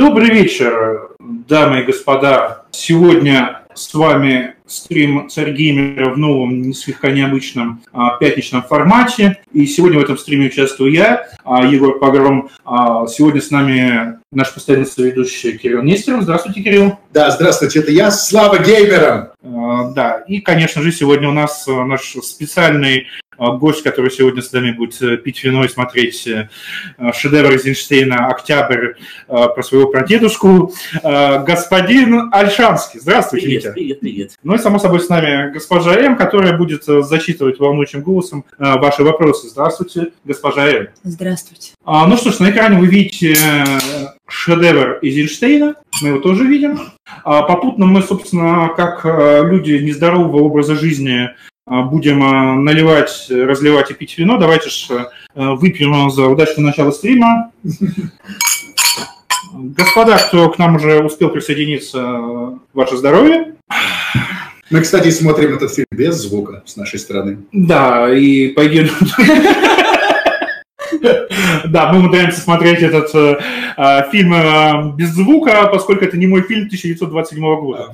Добрый вечер, дамы и господа. Сегодня с вами стрим «Царь-Геймера» в новом, слегка необычном пятничном формате. И сегодня в этом стриме участвую я, Егор Погром. Сегодня с нами наш постоянный соведущий Кирилл Нестеров. Здравствуйте, Кирилл. Да, здравствуйте, это я, Слава Геймера. Да, и, конечно же, сегодня у нас наш специальный гость, который сегодня с нами будет пить вино и смотреть шедевр Эйзенштейна «Октябрь» про своего прадедушку, господин Ольшанский. Здравствуйте, привет, Витя. Привет, привет. Ну и, само собой, с нами госпожа М, которая будет зачитывать волнующим голосом ваши вопросы. Здравствуйте, госпожа М. Здравствуйте. Ну что ж, на экране вы видите шедевр Эйзенштейна, мы его тоже видим. Попутно мы, собственно, как люди нездорового образа жизни, будем наливать, разливать и пить вино. Давайте же выпьем за удачное начало стрима. Господа, кто к нам уже успел присоединиться, ваше здоровье. Мы, кстати, смотрим этот фильм без звука с нашей стороны. Да, и пойдем. Да, мы умудряемся смотреть этот фильм без звука, поскольку это немой фильм 1927 года.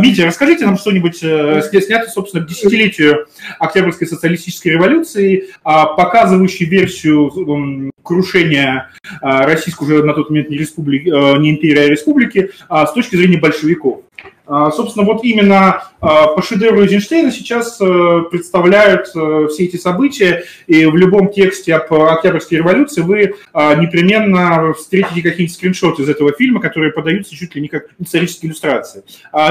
Митя, расскажите нам что-нибудь, снято, собственно, к десятилетию Октябрьской социалистической революции, показывающей версию крушения российской уже на тот момент не империи, а республики с точки зрения большевиков. Собственно, вот именно по шедевру Эйзенштейна сейчас представляют все эти события, и в любом тексте об Октябрьской революции вы непременно встретите какие-нибудь скриншоты из этого фильма, которые подаются чуть ли не как исторические иллюстрации.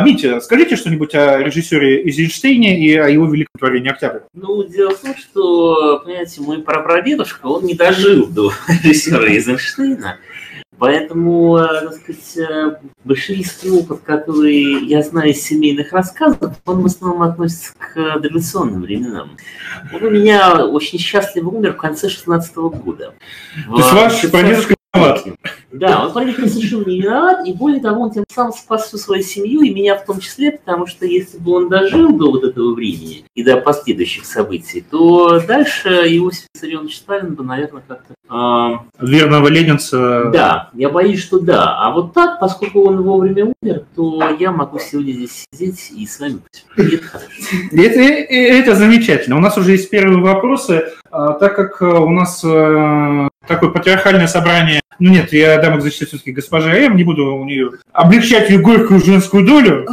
Митя, скажите что-нибудь о режиссере Эйзенштейне и о его великом творении «Октябрь». Ну, дело в том, что, понимаете, мой прапрадедушка, он не дожил до режиссера Эйзенштейна. Поэтому, так сказать, большевистский опыт, который я знаю из семейных рассказов, он в основном относится к дореволюционным временам. Он у меня очень счастливо умер в конце 16-го года. То есть ваш прадедушка не виноват? Да, он прадедушка совершенно не виноват, и более того, он тем самым спас всю свою семью, и меня в том числе, потому что если бы он дожил до вот этого времени и до последующих событий, то дальше Иосиф Ильич Сталин бы, наверное, как-то... Верного ленинца. Да, я боюсь, что да. А вот так, поскольку он вовремя умер, то я могу сегодня здесь сидеть и с вами быть. Это замечательно. У нас уже есть первые вопросы, так как у нас такое патриархальное собрание. Ну нет, я дам их зачитать все-таки госпожа М, не буду у нее облегчать ее горькую женскую долю.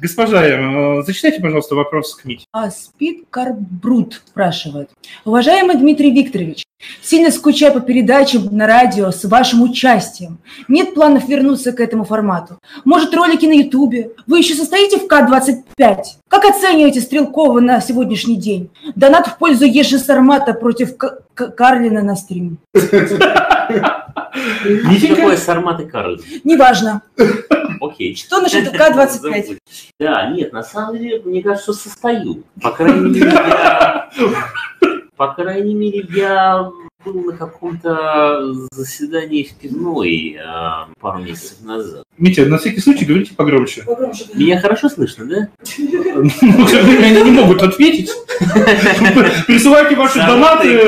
Госпожа М, зачитайте, пожалуйста, вопрос к Мите. Спид Карбруд спрашивает. Уважаемый Дмитрий Викторович, сильно скучаю по передачам на радио с вашим участием. Нет планов вернуться к этому формату? Может, ролики на Ютубе? Вы еще состоите в К-25? Как оцениваете Стрелкова на сегодняшний день? Донат в пользу Ежи Сармата против Карлина на стрим. Какой Сармат и Карлин? Неважно. Окей. Что насчет К-25? Да, нет, на самом деле, мне кажется, состою. По крайней мере, я был на каком-то заседании в пивной пару месяцев назад. Митя, на всякий случай говорите погромче. Меня хорошо слышно, да? Они не могут ответить. Присылайте ваши донаты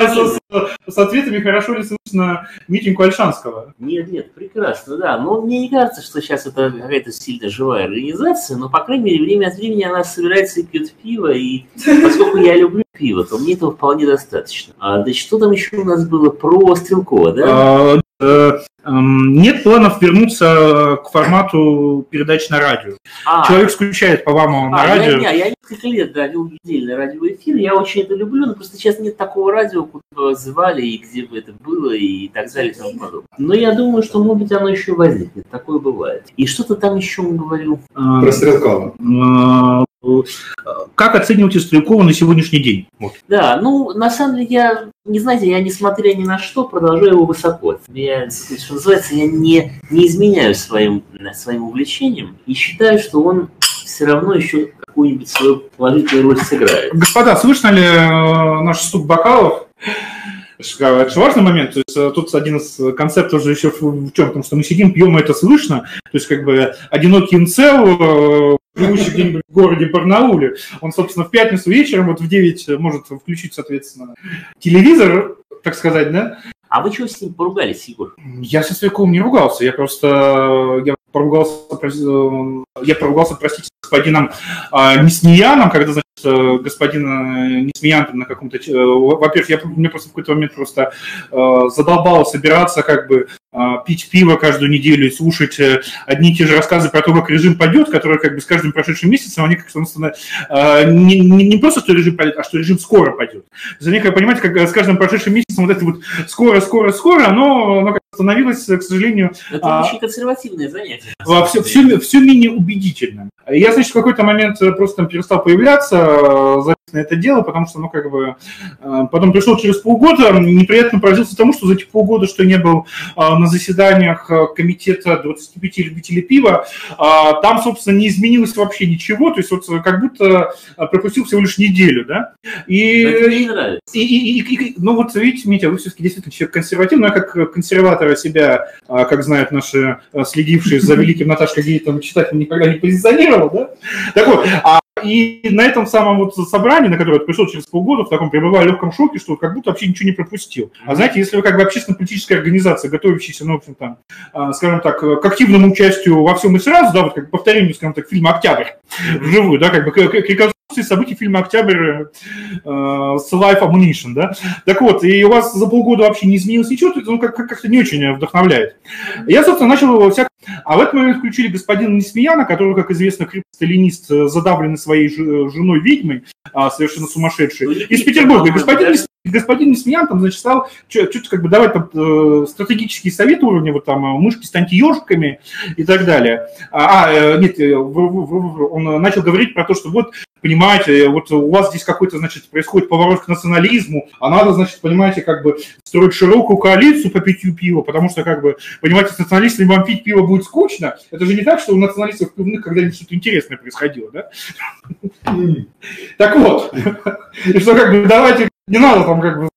с ответами, хорошо ли слышно Митеньку Ольшанского. Нет, нет, прекрасно, да. Но мне не кажется, что сейчас это какая-то сильно живая организация, но, по крайней мере, время от времени она собирается и пьет пиво, и поскольку я люблю пиво, то мне этого вполне достаточно. Да что там еще у нас было про Стрелкова, да? Нет планов вернуться к формату передач на радио. Человек скучает по вам на радио. Я несколько лет вел недельный радиоэфир, я очень это люблю, но просто сейчас нет такого радио, куда звали, и где бы это было, и так далее, и тому подобное. Но я думаю, что, может быть, оно еще возникнет, такое бывает. И что-то там еще он говорил. Про Стрелкова. Как оцениваете Стрелкова на сегодняшний день? Вот. Да, ну, на самом деле, я, не знаете, я, несмотря ни на что, продолжаю его высоко. Я, что называется, я не изменяю своим увлечением и считаю, что он все равно еще какую-нибудь свою положительную роль сыграет. Господа, слышно ли наш стук бокалов? Это же важный момент, то есть тут один из концептов уже еще в чем, потому что мы сидим, пьем, и это слышно, то есть как бы одинокий инцел, живущий где-нибудь в городе Барнауле, он, собственно, в пятницу вечером вот в 9 может включить, соответственно, телевизор, так сказать, да, А вы чего с ним поругались, Егор? Я со Стрелковым не ругался, я поругался, простите, с господином Несмияном, когда, значит, господин Несмиян на каком-то... Во-первых, мне просто в какой-то момент просто задолбало собираться, как бы, пить пиво каждую неделю и слушать одни и те же рассказы про то, как режим падет, которые, как бы, с каждым прошедшим месяцем, они, как, собственно, не просто, что режим падет, а что режим скоро падет. То есть они, как понимаете, как с каждым прошедшим месяцем вот это вот скоро, оно становилось, к сожалению... Это очень консервативное занятие. Все менее убедительно. Я, значит, в какой-то момент просто там перестал появляться на это дело, потому что, ну, как бы... Потом пришел через полгода, неприятно поразился тому, что за эти полгода, что не был на заседаниях комитета 25 любителей пива, там, собственно, не изменилось вообще ничего, то есть, собственно, как будто пропустил всего лишь неделю, да? Ну, вот видите, Митя, вы все-таки действительно человек консервативный, а как консерватора себя, как знают наши следившие за великим Наташкой Гейтом читатель, никогда не позиционировал, да? Так вот, и на этом самом вот собрании, на которое я пришел через полгода, в таком пребывая легком шоке, что как будто вообще ничего не пропустил. А знаете, если вы как бы общественно-политическая организация, готовящаяся, ну, в общем, там, скажем так, к активному участию во всем и сразу, да, вот как повторению, скажем так, фильма «Октябрь» вживую, да, как бы реконструкции событий фильма «Октябрь» с Life Ammunition, да. Так вот, и у вас за полгода вообще не изменилось ничего, то это, ну, как-то не очень вдохновляет. Я, собственно, начал всякое... А в этот момент включили господина Несмияна, который, как известно, крипто-сталинист, задавленный своей женой-ведьмой, совершенно сумасшедшей, из Петербурга. Господин Несмиян там, значит, стал что-то как бы давать там, стратегические советы уровня, вот там мышки с антиежками и так далее. Нет, он начал говорить про то, что вот, понимаете, вот у вас здесь какой-то, значит, происходит поворот к национализму, а надо, значит, понимаете, как бы строить широкую коалицию по питью пива, потому что, как бы, понимаете, с националистами вам пить пиво будет скучно. Это же не так, что у националистов пивных когда-нибудь что-то интересное происходило, да? Так вот, и что, как бы, давайте... Не надо там, как бы,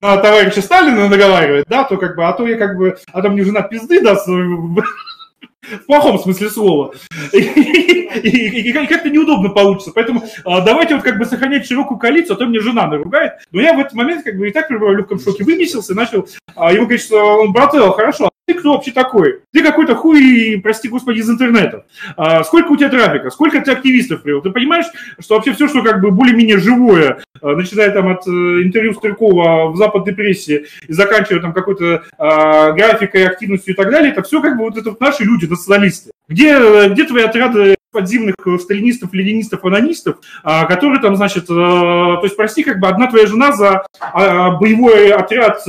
на товарища Сталина договаривать, да, то как бы, а то мне жена пизды даст, в плохом смысле слова, и как-то неудобно получится, поэтому давайте вот как бы сохранять широкую коалицию, а то мне жена наругает. Но я в этот момент как бы и так пребываю в легком шоке, вымесился, начал, ему говорит, что он брателл, хорошо, ты кто вообще такой? Ты какой-то хуй, прости господи, из интернета. Сколько у тебя трафика? Сколько ты активистов привел? Ты понимаешь, что вообще все, что как бы более-менее живое, начиная там от интервью Стрелкова в западной прессе и заканчивая там какой-то графикой, активностью и так далее, это все как бы вот это вот наши люди, националисты. Где твои отряды подземных сталинистов, ленинистов, анонистов, которые там, значит, то есть, прости, как бы одна твоя жена за боевой отряд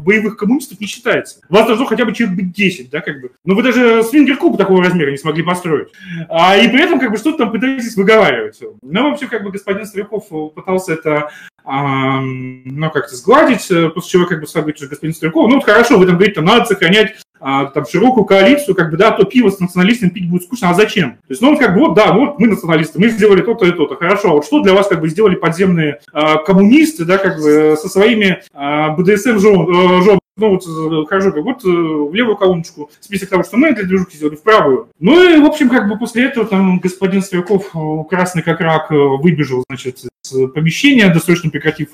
боевых коммунистов не считается. Вас должно хотя бы человек быть 10, да, как бы. Но вы даже свингер-клуб такого размера не смогли построить. И при этом, как бы, что-то там пытаетесь выговаривать. Ну, вообще, как бы, господин Стрелков пытался это, ну, как-то сгладить, после чего, как бы, говорит, что господин Стрелков, ну, вот хорошо, вы там говорите, там надо сохранять там широкую коалицию, как бы, да, то пиво с националистами пить будет скучно, а зачем? То есть, ну, вот, как бы, вот, да, вот, мы националисты, мы сделали то-то и то-то, хорошо, а вот что для вас, как бы, сделали подземные коммунисты, да, как бы, со своими БДСМ-жёнами, ну, вот, хорошо, как вот в левую колоночку список того, что мы для движухи сделали, в правую. Ну, и, в общем, как бы, после этого, там, господин Стрелков, красный как рак, выбежал, значит, из помещения, досрочно прекратив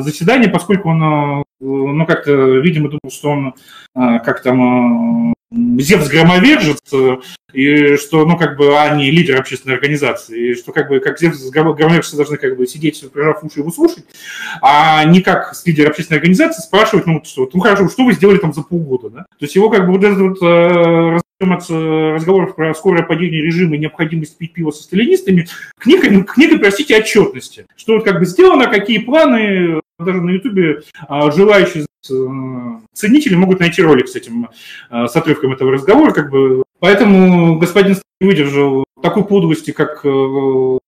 заседание, поскольку он... Ну, как-то, видимо, думал, что он, как там, Зевс-громовержец, и что, ну, как бы, они лидер общественной организации, и что, как бы, как Зевс-громовержцы должны, как бы, сидеть, прижав уши, его слушать, а не как лидер общественной организации спрашивать, ну, что, ну, хорошо, что вы сделали там за полгода, да? То есть его, как бы, вот этот вот от разговоров про скорое падение режима и необходимость пить пиво со сталинистами книга, простите, отчетности. Что вот как бы сделано, какие планы, даже на Ютубе желающие ценители могут найти ролик с этим, с отрывком этого разговора, как бы. Поэтому господин не выдержал такой подлости, как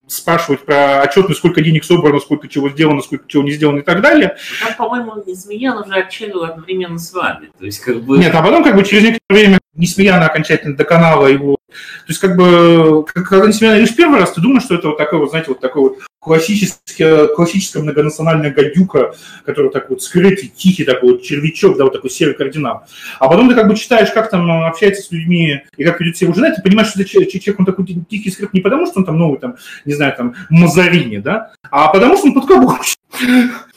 спрашивать про отчетность, сколько денег собрано, сколько чего сделано, сколько чего не сделано и так далее. Но там, по-моему, Несмиян уже отчалил одновременно с вами. То есть, как бы... Нет, а потом, как бы, через некоторое время Несмияна окончательно доконала его. То есть, как бы, когда Несмияна видишь первый раз, ты думаешь, что это вот такой вот, знаете, вот такой вот классическая многонациональная гадюка, которая такой вот скрытый, тихий такой вот червячок, да, вот такой серый кардинал. А потом ты как бы читаешь, как там общается с людьми и как ведет себя жена, ты понимаешь, что это человек, он такой тихий, скрыт не потому, что он там новый, там, не знаю, там, Мазарини, да, а потому, что он под каблучком.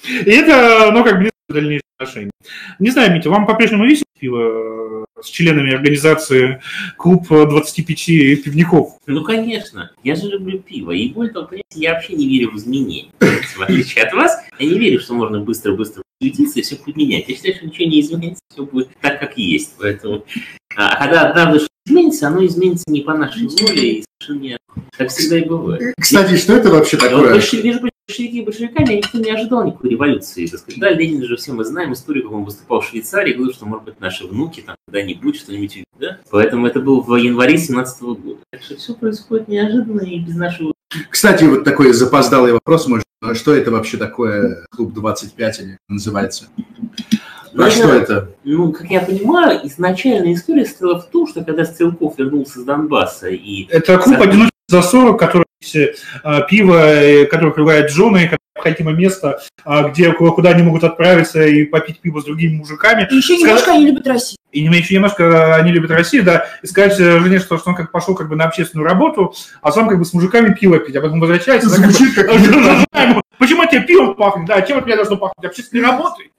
И это, ну, как бы, дальнейшие отношения. Не знаю, Митя, вам по-прежнему весело пиво с членами организации «Клуб 25 пивников»? Ну, конечно. Я же люблю пиво. И более того, понимаете, я вообще не верю в изменения. В отличие от вас, я не верю, что можно быстро-быстро и все поменять. Я считаю, что ничего не изменится, все будет так, как есть. Поэтому, а когда однажды что изменится, оно изменится не по нашей воле и совершенно как всегда и бывает. Кстати, что это вообще такое? Большевики и большевиками, никто не ожидал никакой революции. Так сказать. Да, Ленин же, все мы знаем историю, как он выступал в Швейцарии, говорил, что, может быть, наши внуки там когда-нибудь что-нибудь, да? Поэтому это было в январе 17-го года. Так что все происходит неожиданно и без нашего... Кстати, вот такой запоздалый вопрос, может, что это вообще такое, клуб 25 или называется? Ну, что это? Ну, как я понимаю, изначальная история стояла в том, что когда Стрелков вернулся с Донбасса и... Это клуб одиночек за 40, который... пиво, которое предлагает жены, необходимо место, где куда они могут отправиться и попить пиво с другими мужиками. И еще немножко они любят Россию. И еще немножко они любят Россию, да. И сказать жене, что он как пошел как бы на общественную работу, а сам как бы с мужиками пиво пить, а потом возвращается. Звучит как бы... Почему тебе пиво пахнет? Да, чем от меня должно пахнуть? Общественной работой.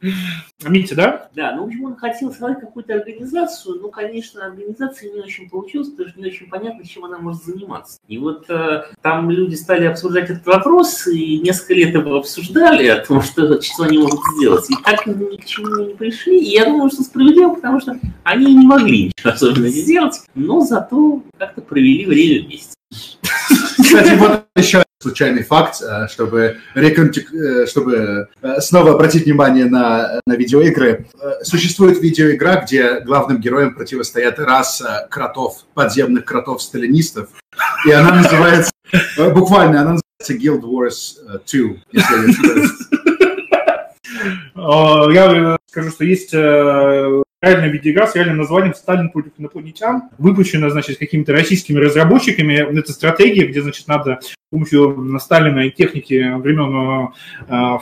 Видите, да? Да, ну, в общем, он хотел создать какую-то организацию, но, конечно, организация не очень получилась, потому что не очень понятно, чем она может заниматься. И вот там люди стали обсуждать этот вопрос, и несколько лет его обсуждали о том, что они могут сделать. И так ни к чему не пришли. И я думаю, что справедливо, потому что они не могли ничего особенно сделать, но зато как-то провели время вместе. Кстати, вот еще случайный факт, чтобы снова обратить внимание на видеоигры. Существует видеоигра, где главным героям противостоят раса кротов, подземных кротов-сталинистов. И она называется, буквально, она называется Guild Wars 2, если я не ошибаюсь. Я скажу, что есть... реальная видеоигра с реальным названием «Сталин против инопланетян», выпущена, значит, какими-то российскими разработчиками. Это стратегия, где, значит, надо с помощью Сталина и техники времен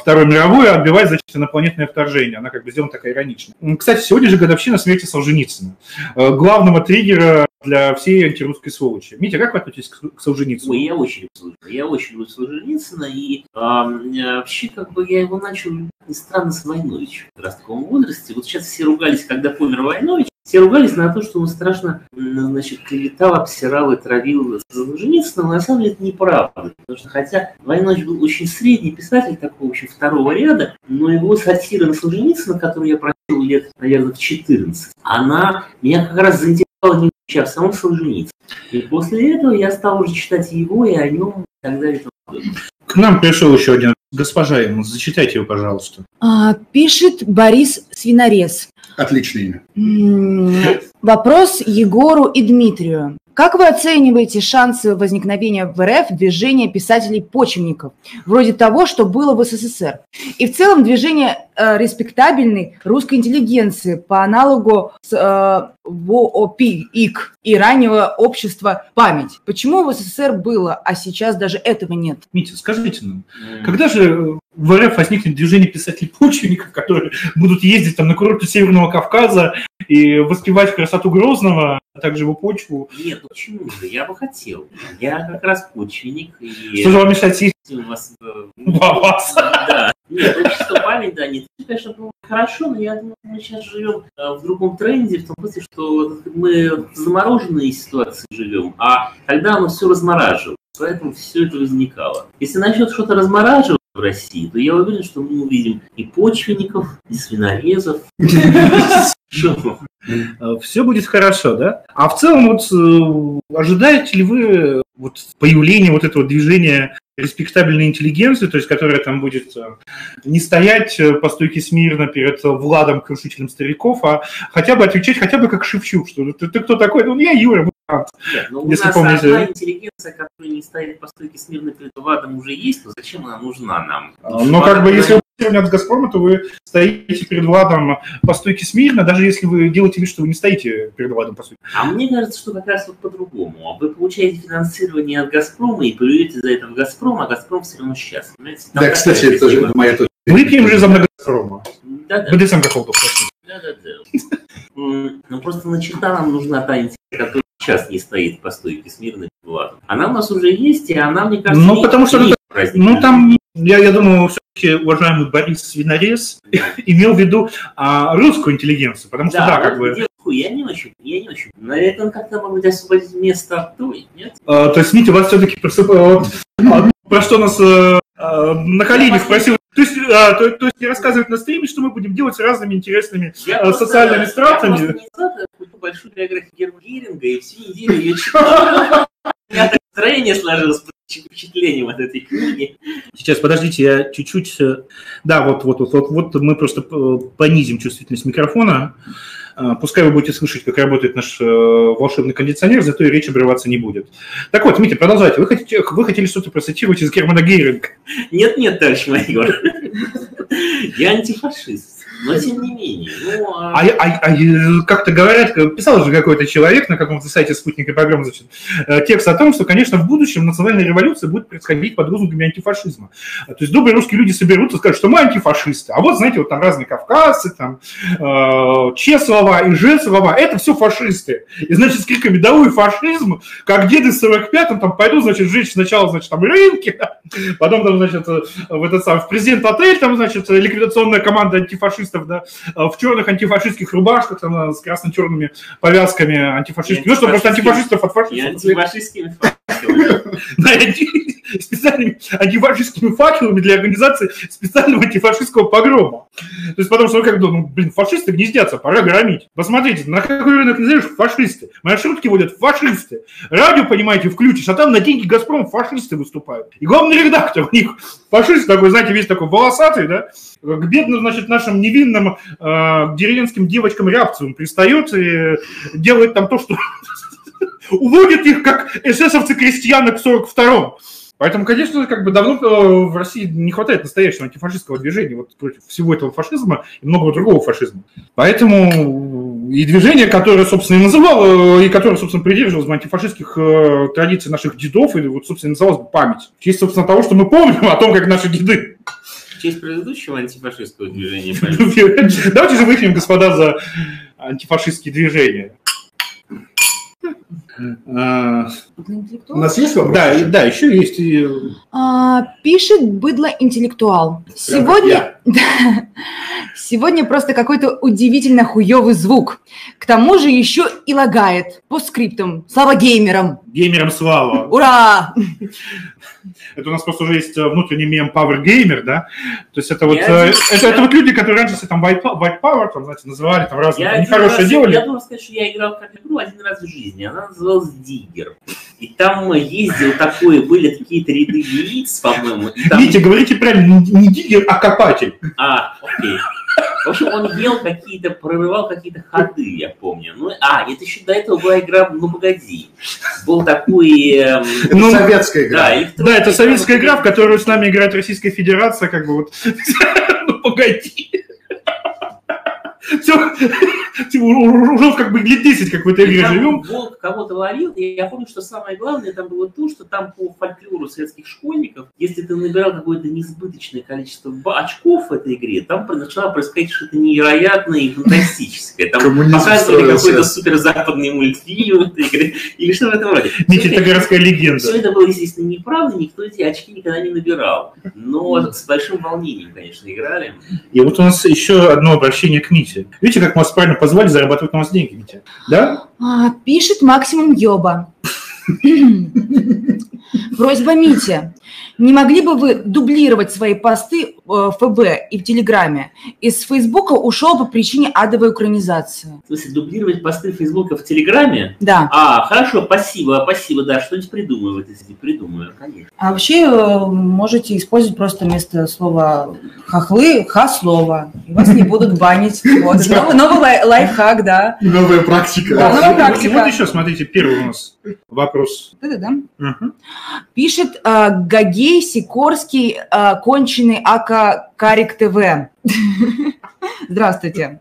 Второй мировой отбивать, значит, инопланетное вторжение. Она как бы сделана такая ироничная. Кстати, сегодня же годовщина смерти Солженицына, главного триггера для всей антирусской сволочи. Митя, как вы относитесь к Солженицыну? Ой, я очень люблю Солженицына, и вообще, как бы, я его начал, и странно, с Войновичем в таком возрасте. Вот сейчас все ругались, когда помер Войнович, все ругались на то, что он страшно, значит, клеветал, обсирал и травил Солженицына, но на самом деле это неправда, потому что хотя Войнович был очень средний писатель, такого, в общем, второго ряда, но его сатира на Солженицына, которую я прочел лет, наверное, в 14, она меня как раз заинтересовала не в самом Солженицыне. И после этого я стал уже читать его и о нем и так далее. К нам пришел еще один. Госпожа ему, зачитайте его, пожалуйста. Пишет Борис Свинорез. Отличное имя. Вопрос Егору и Дмитрию. Как вы оцениваете шансы возникновения в РФ движения писателей-почвенников, вроде того, что было в СССР? И в целом движение респектабельной русской интеллигенции по аналогу с ВООПИК и раннего общества «Память». Почему в СССР было, а сейчас даже этого нет? Митя, скажите нам, когда же в РФ возникнет движение писателей-почвенников, которые будут ездить там на курорты Северного Кавказа и воспевать красоту Грозного, а также его почву? Нет, почему же? Я бы хотел. Я как раз почвенник. И... Что же вам мешает съесть? У вас... Да. Нет, общество «Память», да, нет. Конечно, было хорошо, но я думаю, мы сейчас живем в другом тренде, в том смысле, что мы в замороженной ситуации живем, а тогда оно все размораживало. Поэтому все это возникало. Если начнет что-то размораживать в России, то я уверен, что мы увидим и почвенников, и свинорезов. Все будет хорошо, да? А в целом, вот ожидаете ли вы появления вот этого движения респектабельной интеллигенции, то есть которая там будет не стоять по стойке смирно перед Владом, крушителем стариков, а хотя бы отвечать, хотя бы как Шевчук, что ты кто такой? Ну, я Юра. Нет, но у нас одна интеллигенция, которая не стоит по стойке смирно перед Владом, уже есть, но зачем она нужна нам? Ну, как бы, если вы от «Газпрома», то вы стоите перед Владом по стойке смирно, даже если вы делаете вид, что вы не стоите перед Владом по стойке. А мне кажется, что как раз вот по-другому. Вы получаете финансирование от «Газпрома» и плюете за это в «Газпром», а «Газпром» все равно сейчас. Да, кстати, это тоже моя точка. Выпьем же за много «Газпрома». Да-да. БДСМ как холдов. Да-да-да. Ну, просто начата нам нужна та интеллигенция, которая сейчас не стоит по стойке смирно перед Владом. Она у нас уже есть, и она, мне кажется, ну, потому что праздник? Ну, там, я думаю, все-таки уважаемый Борис Свинорез имел в виду русскую интеллигенцию, потому что, да, как бы... Я не очень. Наверное, он как-то, может быть, освободить место Арту, нет? То есть, видите, у вас все-таки про что нас на коленях спросил. То есть не рассказывают на стриме, что мы будем делать с разными интересными социальными стратами. Я просто не знаю, какую большую биографию Геринга, и всю неделю ее читал. У меня так настроение сложилось, впечатлением от этой книги. Сейчас, подождите, я чуть-чуть... Да, вот мы просто понизим чувствительность микрофона. Пускай вы будете слышать, как работает наш волшебный кондиционер, зато и речь обрываться не будет. Так вот, Дмитрий, продолжайте. Вы хотели что-то процитировать из Германа Геринга? Нет, товарищ майор. Я антифашист, но тем не менее. Как-то говорят, писал же какой-то человек на каком-то сайте «Спутника программ», значит, текст о том, что, конечно, в будущем национальная революция будет происходить под лозунгами антифашизма. То есть добрые русские люди соберутся и скажут, что мы антифашисты. А вот, знаете, вот там разные кавказцы, там Че-слова и Же-слова, это все фашисты. И, значит, с криками «Давай фашизм», как деды в 45-м, там пойдут, значит, жечь сначала, значит, там рынки, потом, там, значит, в президент-отель, там, значит, ликвидационная команда антифашистов, да, в черных антифашистских рубашках, там, с красно-черными повязками антифашистскими. Ну что, просто антифашистов от фашистов. И антифашистскими фашистами. Специальными антифашистскими факелами для организации специального антифашистского погрома. То есть потому что вы как думаете, фашисты гнездятся, пора громить. Посмотрите, на какой рынок не знаешь, фашисты. Маршрутки водят фашисты. Радио, понимаете, включишь, а там на деньги «Газпром» фашисты выступают. И главный редактор у них фашист такой, знаете, весь такой волосатый, да, к бедным, значит, нашим невинным деревенским девочкам Рябцевым пристает и делает там то, что уводит их, как эсэсовцы-крестьянок в 42-м. Поэтому, конечно, как бы давно в России не хватает настоящего антифашистского движения вот против всего этого фашизма и многого другого фашизма. Поэтому и движение, которое, собственно, и называло, и которое, собственно, придерживалось бы антифашистских традиций наших дедов, и вот, собственно, называлось бы «Память». В честь, собственно, того, что мы помним о том, как наши деды. В честь предыдущего антифашистского движения. Давайте же выпьем, господа, за антифашистские движения. У нас есть вопрос? Да, еще есть. Пишет быдло интеллектуал. Сегодня просто какой-то удивительно хуёвый звук. К тому же еще и лагает по скриптам. Слава геймерам. Геймерам слава. Ура! Это у нас просто уже есть внутренний мем Power Gamer, да? То есть это вот люди, которые раньше там White Power, там, знаете, называли там разные, нехорошие делали. Я думаю, сказать, что я играл как игру один раз в жизни, она называлась Диггер. И там ездил такое, были какие-то ряды яиц, по-моему. Там... Видите, говорите правильно, не Диггер, а Копатель. Окей. В общем, он ел какие-то, прорывал какие-то ходы, я помню. Это еще до этого была игра «Ну, погоди». Был такой... советская игра. Да, это советская игра, в которую с нами играет Российская Федерация, как бы вот... «Ну, погоди». Все, уже как бы лет 10, как в этой игре живем. Волк кого-то ловил, и я помню, что самое главное там было то, что там по фольклору советских школьников, если ты набирал какое-то несбыточное количество очков в этой игре, там начало происходить что-то невероятное и фантастическое. Там показывали какой-то суперзападный мультфильм в этой игре, или что в этом роде. Городская легенда. Все это было, естественно, неправда, никто эти очки никогда не набирал. Но с большим волнением, конечно, играли. И вот у нас еще одно обращение к Мите. Видите, как мы вас правильно позвали зарабатывать на вас деньги, Митя? Да? Пишет максимум ёба. Просьба, Митя, не могли бы вы дублировать свои посты в ФБ и в Телеграме? Из Фейсбука ушел по причине адовой украинизации. В смысле, дублировать посты Фейсбука в Телеграме? Да. Хорошо, спасибо, да, что-нибудь придумаю, если придумаю, конечно. А вообще можете использовать просто вместо слова «хохлы» «ха-слово», и вас не будут банить. Новый лайфхак, да. Новая практика. Вот еще, смотрите, первый у нас вопрос. Пишет Гагей Сикорский, конченый АК Карик ТВ. Здравствуйте.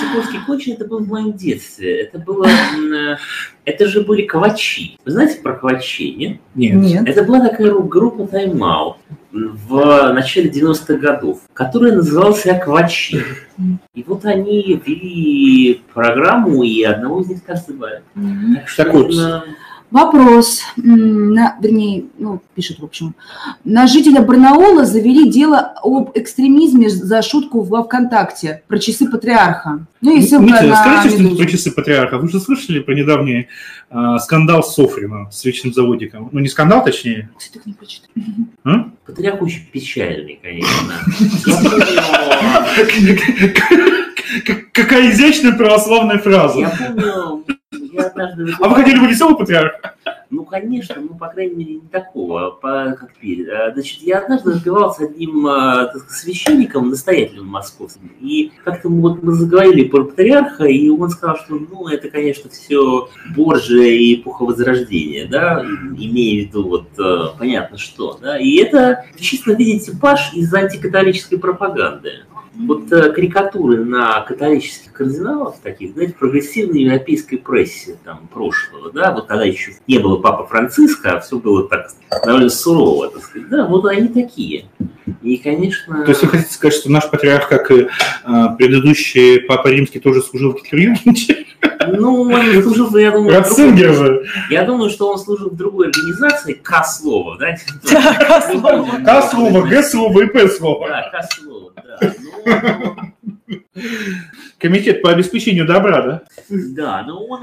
Сикорский конченый, это был в моем детстве. Это же были квачи. Вы знаете про квачи, нет? Нет. Это была такая группа «Тайм-аут» в начале 90-х годов, которая называлась «Квачи». И вот они вели программу, и одного из них, кажется, звали. Так вот... Вопрос, пишет, в общем, на жителя Барнаула завели дело об экстремизме за шутку во ВКонтакте про часы патриарха. Ну и ссылка на... Скажите что-нибудь про часы патриарха. Вы же слышали про недавний скандал с Софрина, с вечным заводиком? Ну, не скандал, точнее. Кстати, так не прочитал. А? Патриарх очень печальный, конечно. Какая изящная православная фраза. Я помню... А вы хотели бы веселого патриарха? Ну, конечно, по крайней мере, не такого, как перед. Значит, я однажды разговаривал с одним священником, настоятелем московским, и как-то мы заговорили про патриарха, и он сказал, что, это, конечно, все Боржия и эпоха Возрождения, да, имея в виду, понятно что, да, и это чисто, видите, типаж из антикатолической пропаганды. Карикатуры на католических кардиналов таких, знаете, прогрессивной европейской прессе прошлого, да, тогда еще не было Папы Франциска, а все было так довольно сурово, так сказать, да, они такие. И, конечно... То есть вы хотите сказать, что наш патриарх, как и предыдущий Папа Римский, тоже служил в Киеве? Он служил, я думаю, что он служил в другой организации, К-слово, да? К-слово, Г-слово и П-слово. Да, К-слово, да. Комитет по обеспечению добра, да? Да, он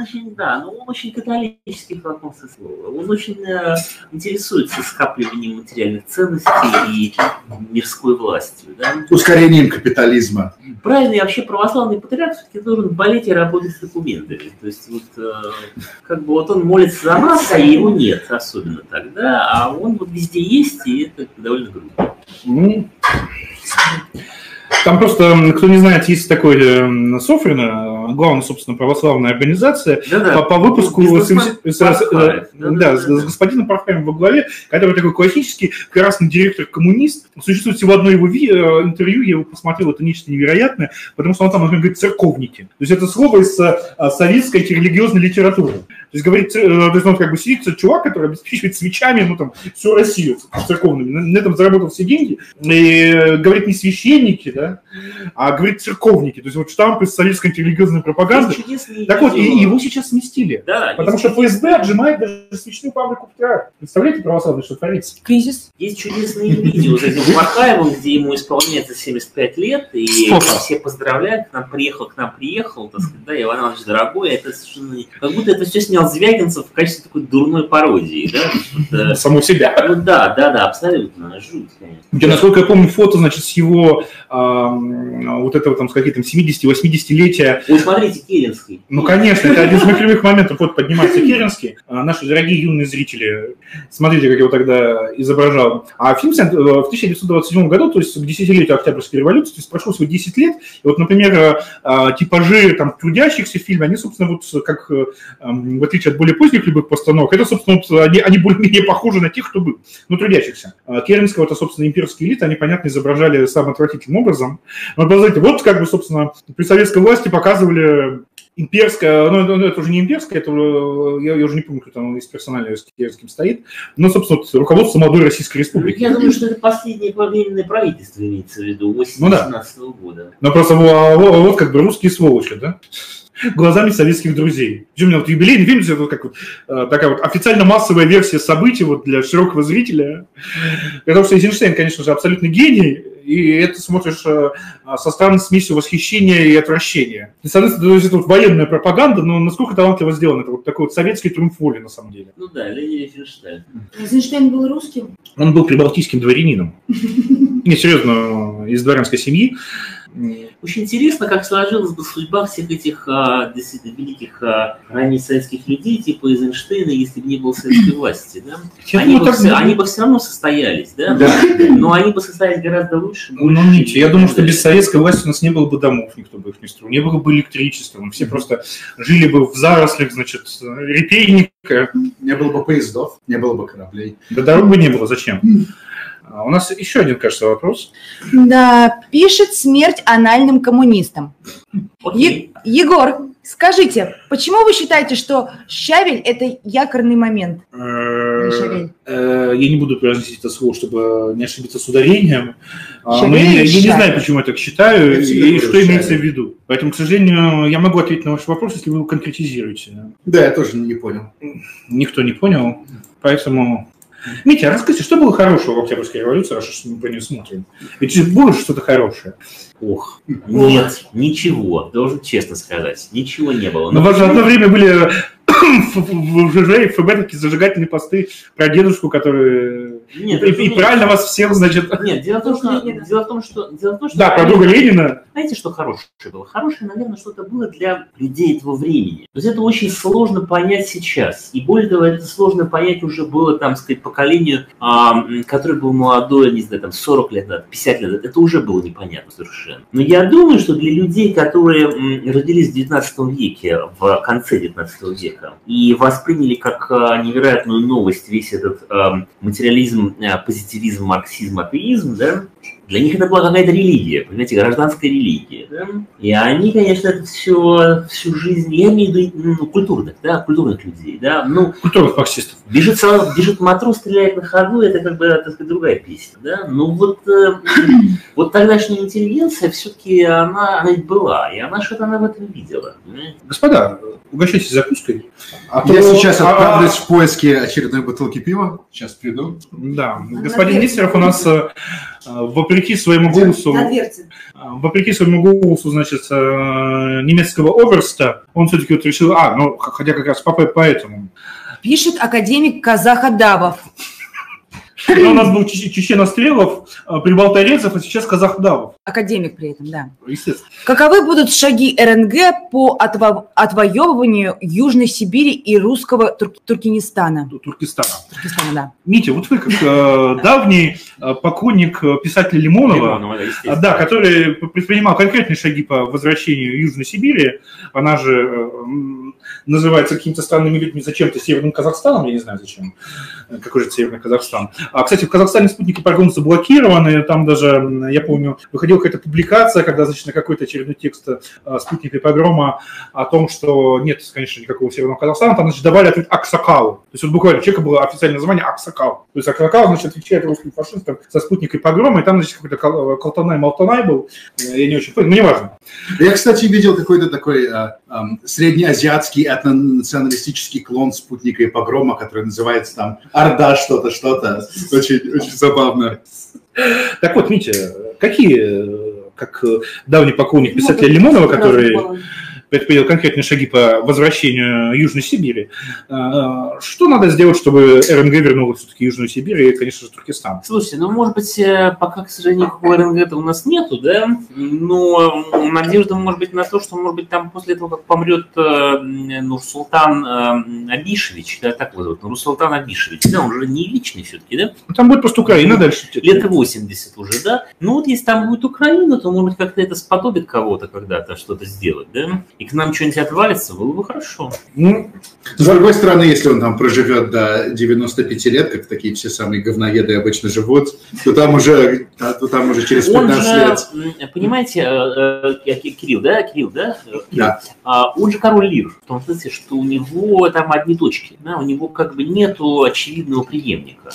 очень католический в каком смысле. Он очень интересуется скапливанием материальных ценностей и мирской властью. Да? Ускорением капитализма. Правильно, и вообще православный патриарх все-таки должен болеть и работать с документами. То есть он молится за нас, а его нет особенно тогда, а он везде есть, и это довольно грубо. Там просто, кто не знает, есть такой Софрина, главная, собственно, православная организация, да-да. По выпуску с господином Пархаем во главе, который такой классический красный директор-коммунист. Существует всего одно его интервью, я его посмотрел, это нечто невероятное, потому что он там, например, говорит «церковники». То есть это слово из советской религиозной литературы. То есть, говорит, сидит чувак, который обеспечивает свечами, всю Россию церковными. На этом заработал все деньги. И говорит, не священники, да, а говорит, церковники. То есть, штампы с советской религиозной пропаганды. Так его сейчас сместили. Да, потому что ФСБ отжимает даже свечную фабрику патриарха. Представляете, православный, что творится? Кризис. Есть чудесные видео с этим Маркаевым, где ему исполняется 75 лет, и все поздравляют, к нам приехал, так сказать, да, Иван Иванович, дорогой, это совершенно... Как будто это все снял Звягинцев в качестве такой дурной пародии, да? Саму себя. Да, абсолютно, жуть, конечно. Я, насколько я помню, фото, с его с какие-то 70-80-летия. Вы смотрите, Керенский. Ну, конечно, это один из моих любимых моментов, поднимается Керенский. Наши дорогие юные зрители, смотрите, как я его тогда изображал. А фильм снят в 1927 году, то есть к 10-летию Октябрьской революции, то есть прошло всего 10 лет, и например, типажи трудящихся в фильме, они, собственно, как в отличие от более поздних любых постановок, это, собственно, они более-менее похожи на тех, кто был, трудящихся. Керенского, это, собственно, имперские элиты, они, понятно, изображали самым отвратительным образом. Но, посмотрите, собственно, при советской власти показывали... Имперская, это уже не имперская, это я уже не помню, кто там из персонала с Керенским стоит, но, собственно, руководство молодой Российской Республики. Я думаю, что это последнее временное правительство имеется в виду, 18-го года. Но просто русские сволочи, да? Глазами советских друзей. У меня юбилейный фильм, такая официально массовая версия событий для широкого зрителя. Потому что Эйзенштейн, конечно же, абсолютно гений, и это смотришь со странной смесью восхищения и отвращения. И, соответственно, то есть это военная пропаганда, но насколько талантливо сделано. Это такой советский триумф воли, на самом деле. Ну да, Леонид Эйзенштейн. Эйзенштейн был русским? Он был прибалтийским дворянином. Не, серьезно, из дворянской семьи. Очень интересно, как сложилась бы судьба всех этих действительно великих ранних советских людей, типа Эйзенштейна, если бы не было советской власти. Да? Они бы все равно состоялись, да? Да. Но они бы состоялись гораздо лучше. Я думаю, что без советской власти у нас не было бы домов, никто бы их не строил, не было бы электричества, мы все просто жили бы в зарослях, репейника. Не было бы поездов, не было бы кораблей. Да дорог бы не было, зачем? У нас еще один, кажется, вопрос. Да, пишет смерть анальным коммунистам. Егор, Скажите, почему вы считаете, что щавель – это якорный момент? Я не буду произносить это слово, чтобы не ошибиться с ударением. Я не знаю, почему я так считаю и что имеется в виду. Поэтому, к сожалению, я могу ответить на ваш вопрос, если вы его конкретизируете. Да, я тоже не понял. Никто не понял, поэтому… Митя, расскажите, что было хорошего в Октябрьской революции, раз мы по ней смотрим? Ведь было что-то хорошее. Ох, нет, ничего, должен честно сказать, ничего не было. Но в одно время были в ЖЖ и ФБ такие зажигательные посты про дедушку, которые… Нет, и правильно вас всех, значит… Нет, дело в том, что… Да, про друга Ленина. Знаете, что хорошее было? Хорошее, наверное, что-то было для людей этого времени. То есть это очень сложно понять сейчас. И более того, это сложно понять уже было, там, сказать, поколению, которое было молодое, не знаю, там, 40 лет назад, 50 лет назад. Это уже было непонятно совершенно. Но я думаю, что для людей, которые родились в 19 веке, в конце 19 века, и восприняли как невероятную новость весь этот материализм, позитивизм, марксизм, атеизм, да, для них это была какая-то религия, понимаете, гражданская религия. Да? И они, конечно, это все, всю жизнь, я имею в виду культурных, да, культурных людей. Да? Ну, культурных марксистов. Бежит матрос, стреляет на ходу, это как бы, так сказать, другая песня. Да? Ну вот тогдашняя интеллигенция все-таки, она ведь была, и она что-то в этом видела. Понимаете? Господа, угощайтесь закуской. Я сейчас отправлюсь в поиски очередной бутылки пива. Сейчас приду. Да, господин Нестеров у нас... Вопреки своему голосу, значит, немецкого Оверста, он все-таки вот решил, хотя как раз папа поэтому. Пишет академик Казахдавов. У нас был чеченострелов, прибалтарецев, а сейчас Казахдавов. Академик при этом, да. Естественно. Каковы будут шаги РНГ по отвоевыванию Южной Сибири и русского Туркестана, да. Митя, вот вы как давний поклонник писателя Лимонова, да, который предпринимал конкретные шаги по возвращению Южной Сибири, она же называется какими-то странными людьми зачем-то Северным Казахстаном, я не знаю зачем, какой же это Северный Казахстан. А, кстати, в Казахстане спутники программы заблокированы, там даже, я помню, выходила какая-то публикация, когда, значит, на какой-то очередной текст спутника программа о том, что нет, конечно, никакого Северного Казахстана, там, значит, добавили ответ Аксакал. То есть вот буквально у человека было официальное название Аксакал. То есть Аксакал, значит, отвечает русским фашистам со спутником программы, и там, значит, какой-то Калтанай-Малтанай был, я не очень понял, но не важно. Я, кстати, видел какой-то такой среднеазиатский этнонационалистический клон спутника и погрома, который называется там Орда что-то. Очень, очень забавно. Так вот, Митя, как давний поклонник писателя Лимонова, который предпринял конкретные шаги по возвращению Южной Сибири, что надо сделать, чтобы РНГ вернула все-таки Южную Сибирь и, конечно же, Туркестан? Слушайте, может быть, пока, к сожалению, никакого РНГ-то у нас нету, да, но надежда, может быть, на то, что, может быть, там после того, как помрет Нурсултан Абишевич, да, так вот, Нурсултан Абишевич, да, он же не вечный все-таки, да? Там будет просто Украина дальше. Лет 80 уже, да? Ну вот если там будет Украина, то, может быть, как-то это сподобит кого-то когда-то что-то сделать, да? И к нам что-нибудь отвалится, было бы хорошо. С другой стороны, если он там проживет до 95 лет, как такие все самые говноеды обычно живут, то там уже через 15 лет. Понимаете, Кирилл, да? Он же король лир, в том смысле, что у него там одни дочки, да? У него как бы нету очевидного преемника.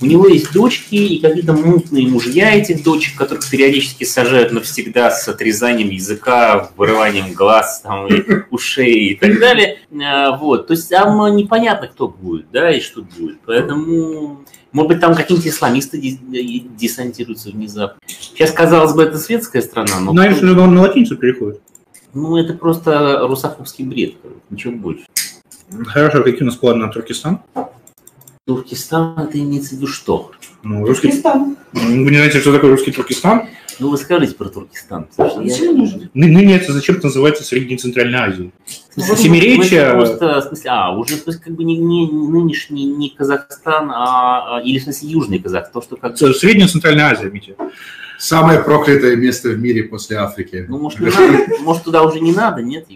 У него есть дочки и какие-то мутные мужья этих дочек, которых периодически сажают навсегда с отрезанием языка, вырыванием глаз, там, и ушей и так далее. Вот. То есть там непонятно, кто будет, да, и что будет. Поэтому, может быть, там какие-нибудь исламисты десантируются внезапно. Сейчас, казалось бы, это светская страна, но... Наверное, он на латиницу переходит. Это просто русофобский бред, ничего больше. Хорошо, какие у нас планы на Туркестан? Туркестан, это имеется в виду что? Русский Туркестан. Вы не знаете, что такое русский Туркестан? Вы скажите про Туркестан. Ныне это зачем-то называется Средней и Центральной Азией. Семиречье... уже как бы не нынешний не Казахстан, или в смысле Южный Казахстан. Средняя и Центральная Азия, Митя. Самое проклятое место в мире после Африки. Может, туда уже не надо, нет?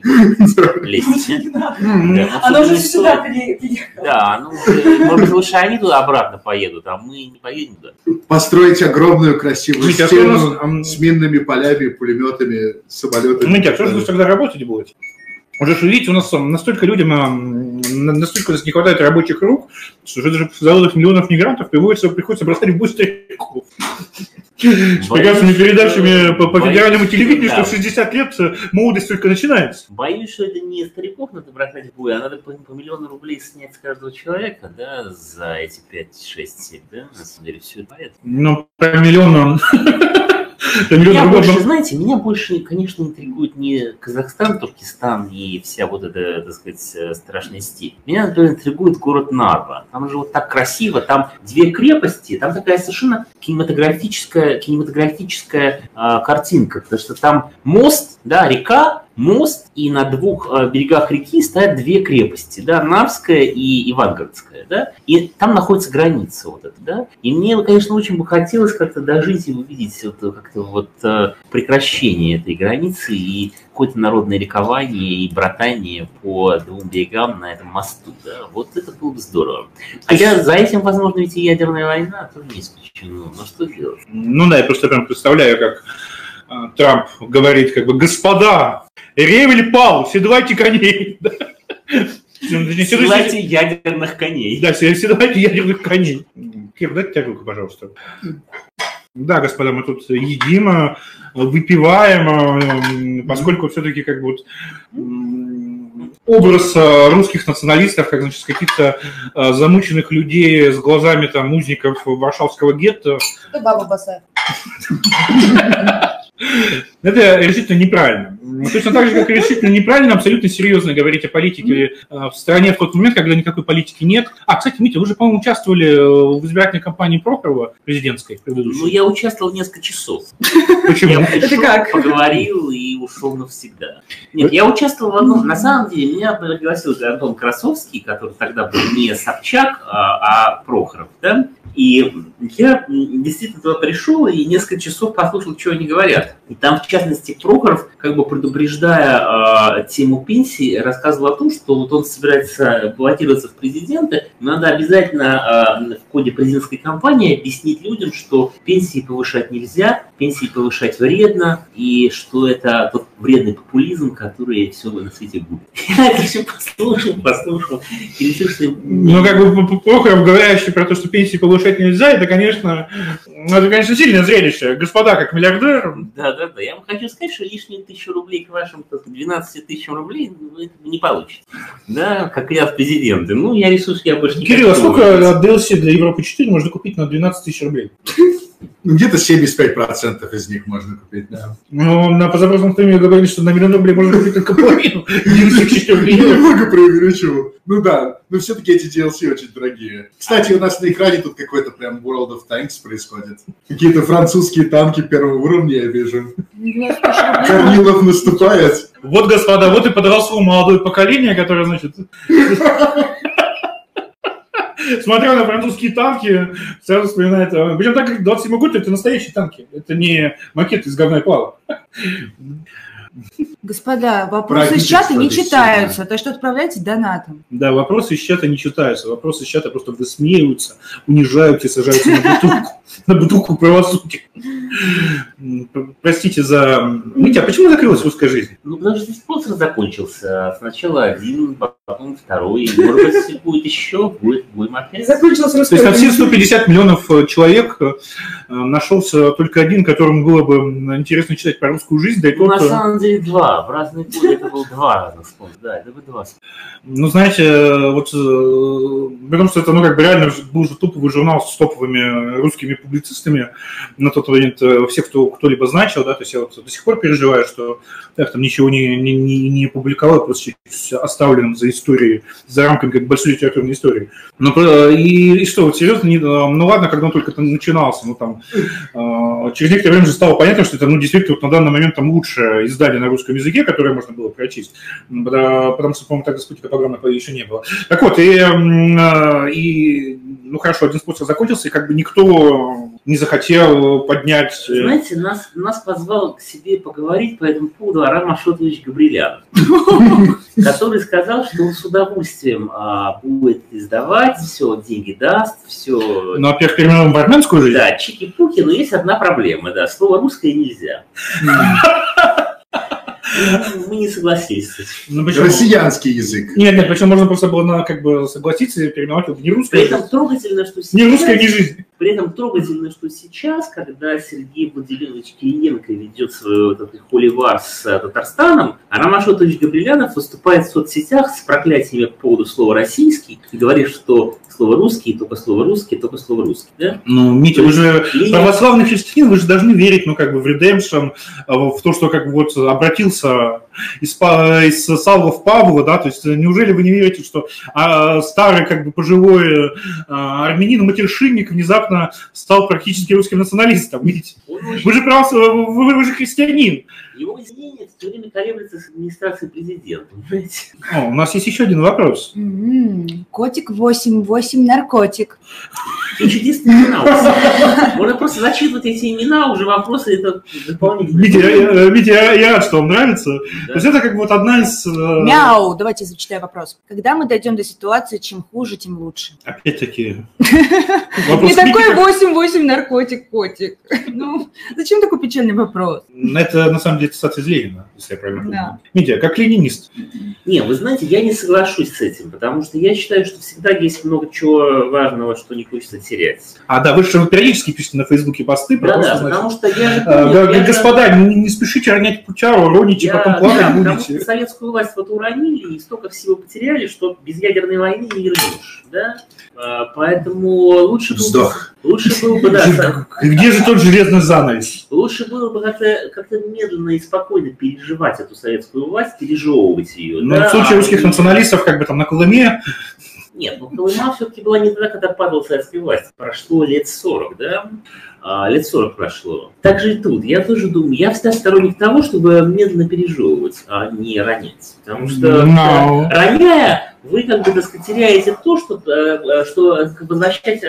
Оно уже сюда переехало. Да, может быть, лучше они туда обратно поедут, а мы не поедем туда. Построить огромную красивую стену с минными полями, пулеметами, самолетами. Митя, а что же вы тогда работать будете? Уже, видите, у нас настолько людям, настолько у нас не хватает рабочих рук, что уже даже за миллионов мигрантов приходится бросать в бой стариков. С прекрасными передачами по федеральному телевидению, что в 60 лет молодость только начинается. Боюсь, что это не стариков надо бросать в бой, а надо по миллиону рублей снять с каждого человека, да, за эти 5-6-7, да, на самом деле все это порядок. Ну, по миллиону... Меня больше, знаете, конечно, интригует не Казахстан, Туркестан и вся вот эта, так сказать, страшная степь. Меня, например, интригует город Нарва. Там же вот так красиво, там две крепости, там такая совершенно кинематографическая картинка, потому что там мост, да, река, мост, и на двух берегах реки стоят две крепости, да, Нарвская и Ивангородская, да, и там находится граница вот эта, да, и мне, конечно, очень бы хотелось как-то дожить и увидеть вот, как-то вот прекращение этой границы и какое-то народное ликование и братание по двум берегам на этом мосту, да, вот это было бы здорово. Хотя за этим, возможно, ведь и ядерная война, тоже не исключено, но что делать? Ну да, я просто прям представляю, как Трамп говорит, как бы, господа, ревель пал, седлайте коней. Седлайте ядерных коней. Да, седлайте ядерных коней. Кир, дайте тебе руку, пожалуйста. Да, господа, мы тут едим, выпиваем, поскольку все-таки как бы образ русских националистов, как, значит, каких-то замученных людей с глазами там узников Варшавского гетто. Да, баба босая. Это решительно неправильно. Точно так же, как и решительно неправильно, абсолютно серьезно говорить о политике в стране в тот момент, когда никакой политики нет. А, кстати, Митя, вы же, по-моему, участвовали в избирательной кампании Прохорова, президентской, предыдущей. Ну, я участвовал несколько часов. Почему? Я пришел, поговорил и ушел навсегда. Нет, я участвовал в одном... На самом деле, меня пригласил Антон Красовский, который тогда был не Собчак, а Прохоров, да? И я действительно туда пришел и несколько часов послушал, чего они говорят. И там, в частности, Прохоров, как бы предупреждая тему пенсии, рассказывал о том, что вот он собирается баллотироваться в президенты, надо обязательно в ходе президентской кампании объяснить людям, что пенсии повышать нельзя, пенсии повышать вредно, и что это тот вредный популизм, который все на свете будет. Я это все послушал. Ну, как бы Прохоров, говорящий про то, что пенсии повышать нельзя, это, конечно, сильное зрелище. Господа, как миллиардер. Да. Я вам хочу сказать, что лишние 1000 рублей к вашим 12 тысячам рублей не получится. Да, как я в президенты. Ну, я ресурс, я больше не хочу. Кирилл, а сколько от DLC для Европы 4 можно купить на 12 тысяч рублей? Где-то 75% из них можно купить, да. Ну, на позапрошлом стриме говорили, что на миллион рублей можно купить только половину. Немного преувеличивал. Ну да, но все-таки эти DLC очень дорогие. Кстати, у нас на экране тут какой-то прям World of Tanks происходит. Какие-то французские танки первого уровня я вижу. Корнилов наступает. Вот, господа, вот и подросло молодое поколение, которое, значит... Смотрел на французские танки, сразу вспоминает... Причем так как 27 год, это настоящие танки. Это не макеты из говна и плава. Господа, вопросы из чата не читаются, так что отправляйте донатом. Да, вопросы из чата не читаются. Вопросы из чата просто высмеиваются, унижают и сажаются на бутылку правосудия. Простите за... Митя, а почему закрылась русская жизнь? Ну, потому что спонсор закончился. Сначала один, потом второй. Может быть, будет еще, будем опять. Закончилась русская жизнь. То есть на все 150 миллионов человек нашелся только один, которому было бы интересно читать про русскую жизнь. На самом деле два. В разные годы это было два разных спонсора. Да, это было два. Ну, знаете, вот... Потому что это, ну, как бы реально был же топовый журнал с топовыми русскими публицистами на тот момент, всех, кто-либо значил, да, то есть я вот до сих пор переживаю, что я там ничего не публиковал, просто оставлен за историей, за рамками как большой литературной истории. Но, и что, вот серьезно, ну ладно, когда он только начинался, ну там, через некоторое время же стало понятно, что это, ну, действительно, вот на данный момент там лучшее издание на русском языке, которое можно было прочесть, потому что, по-моему, тогда спутника программного еще не было. Так вот, ну хорошо, один способ закончился, и как бы никто не захотел поднять... Знаете, нас позвал к себе поговорить по этому поводу Арам Ашотович Габрилян, который сказал, что он с удовольствием будет издавать, все, деньги даст, все... Ну, во-первых, переименуем в армянскую жизнь. Да, чики-пуки, но есть одна проблема, да, слово русское нельзя. Мы не согласились. Ну, россиянский язык. Нет, нет, причем можно просто было на, как бы, согласиться и переименовать в нерусскую. Нерусская не жизнь. При этом трогательно, что сейчас, когда Сергей Владимирович Кириенко ведет свой холивар с Татарстаном, Арам Ашотович Габрилян выступает в соцсетях с проклятиями по поводу слова «российский» и говорит, что слово «русский», только слово «русский», только слово «русский». Да? Ну, Митя, вы же православный христианин, вы же должны верить, ну, как бы, в редемпшн, в то, что, как бы, вот, обратился из Савла в Павла, да, то есть неужели вы не верите, что старый, как бы, пожилой армянин-матершинник внезапно стал практически русским националистом. Видите? Вы же прав, вы же христианин. Его извинения все время колеблется с администрацией президента. О, у нас есть еще один вопрос. Котик 88 наркотик. И чудесные имена. Можно просто зачитывать эти имена, уже вопросы это дополнительные. Витя, я рад, что вам нравится. Да. То есть это как бы вот одна из... Мяу, давайте зачитаю вопрос. Когда мы дойдем до ситуации, чем хуже, тем лучше? Опять-таки. Не такой 88 наркотик, котик. Ну, зачем такой печальный вопрос? Это на самом деле цитата из Ленина, если я правильно понимаю. Митя, как ленинист. Не, вы знаете, я не соглашусь с этим, потому что я считаю, что всегда есть много чего важного, что не хочется терять. А, да, вы же периодически пишете на Фейсбуке посты. Да, потому что я же... Господа, не спешите ронять пучару, роните, потом плакать будете. Потому что советскую власть вот уронили и столько всего потеряли, что без ядерной войны не вернешь. Поэтому лучше... Вздох. Лучше было бы, да. Где же тот железный занавес? Лучше было бы как-то медленно и спокойно переживать эту советскую власть, пережевывать ее. Но да? В случае русских националистов, как бы там на Колыме... Нет, ну Колыма все-таки была не тогда, когда падала советская власть. Прошло лет 40, да? Лет 40 прошло. Так же и тут. Я тоже думаю, я всегда сторонник того, чтобы медленно пережевывать, а не ронять. Потому что роняя, вы как бы, так сказать, теряете то, что как бы, возвращать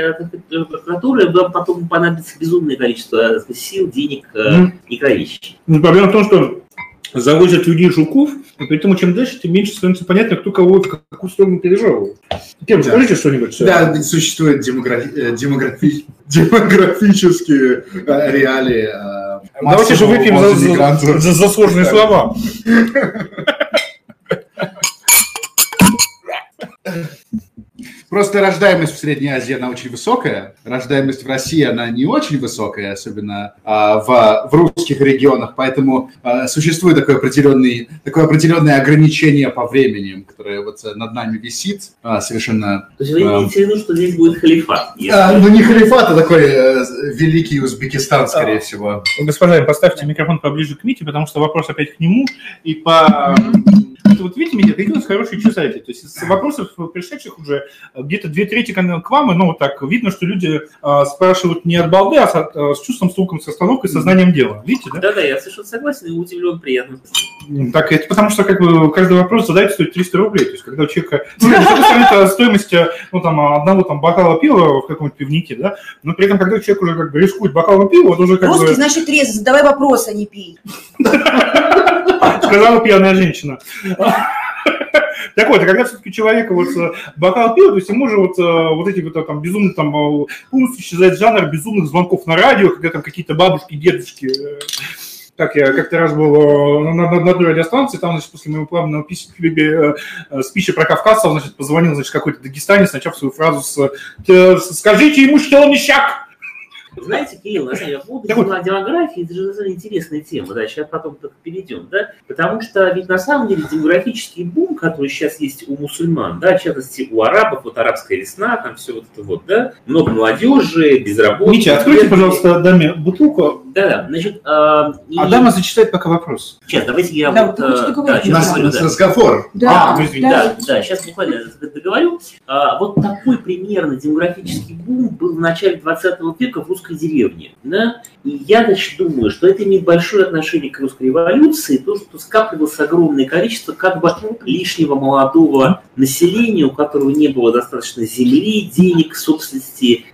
прокуратуры, вам потом понадобится безумное количество сил, денег и кровищи. Проблема в том, что завозят людей жуков, и поэтому чем дальше, тем меньше становится понятно, кто кого в какую сторону пережевывает. Кем, скажите что-нибудь? Да, существуют демографические реалии. Давайте же выпьем за сложные слова. Просто рождаемость в Средней Азии, она очень высокая. Рождаемость в России, она не очень высокая, особенно в русских регионах. Поэтому существует такое определенное ограничение по времени, которое вот над нами висит совершенно... То есть вы имеете в виду, что здесь будет халифат? Ну, не халифат, а такой великий Узбекистан, скорее всего. Господа, поставьте микрофон поближе к Мите, потому что вопрос опять к нему. И по... Вот видите, Митя, какие у нас хорошие читатели. То есть из вопросов пришедших уже где-то две трети к вам, и, ну, так видно, что люди спрашивают не от балды, а с чувством, с луком, с остановкой, с сознанием дела. Видите, да? Да-да, я совершенно согласен и удивлен приятно. Так, это потому что, как бы, каждый вопрос задать стоит 300 рублей. То есть когда у человека... С одной стороны, это стоимость, ну, там, одного там бокала пива в каком-нибудь пивнике, да? Но при этом, когда человек уже, как бы, рискует бокалом пива, он уже, как бы... Русский, значит, резать, задавай вопрос, а не пей. Сказала пьяная женщина. Так вот, когда все-таки человек вот бокал пива, то есть ему же вот эти вот там безумные, там, полностью исчезает жанр безумных звонков на радио, когда там какие-то бабушки, дедушки... Так, я как-то раз был на одной радиостанции, там, значит, после моего плавного спича про кавказцев, значит, позвонил, значит, какой-то дагестанец, начав свою фразу с «Скажите ему, что он нищак!» Знаете, Кирилл, на самом деле, о демографии, это же интересная тема, да, сейчас потом только перейдем, да, потому что ведь на самом деле демографический бум, который сейчас есть у мусульман, да, в частности у арабов, вот арабская весна, там все вот это вот, да, много молодежи, безработицы. Митя, откройте, пожалуйста, даме бутылку. Да, значит... дама зачитает пока вопрос. Сейчас, давайте я вот... Разговор. Да, сейчас буквально договорю. Вот такой примерно демографический бум был в начале 20 века в русской деревне. Да? И я, значит, думаю, что это имеет большое отношение к русской революции, то, что скапливалось огромное количество как бы лишнего молодого населения, у которого не было достаточно земли, денег, собственности,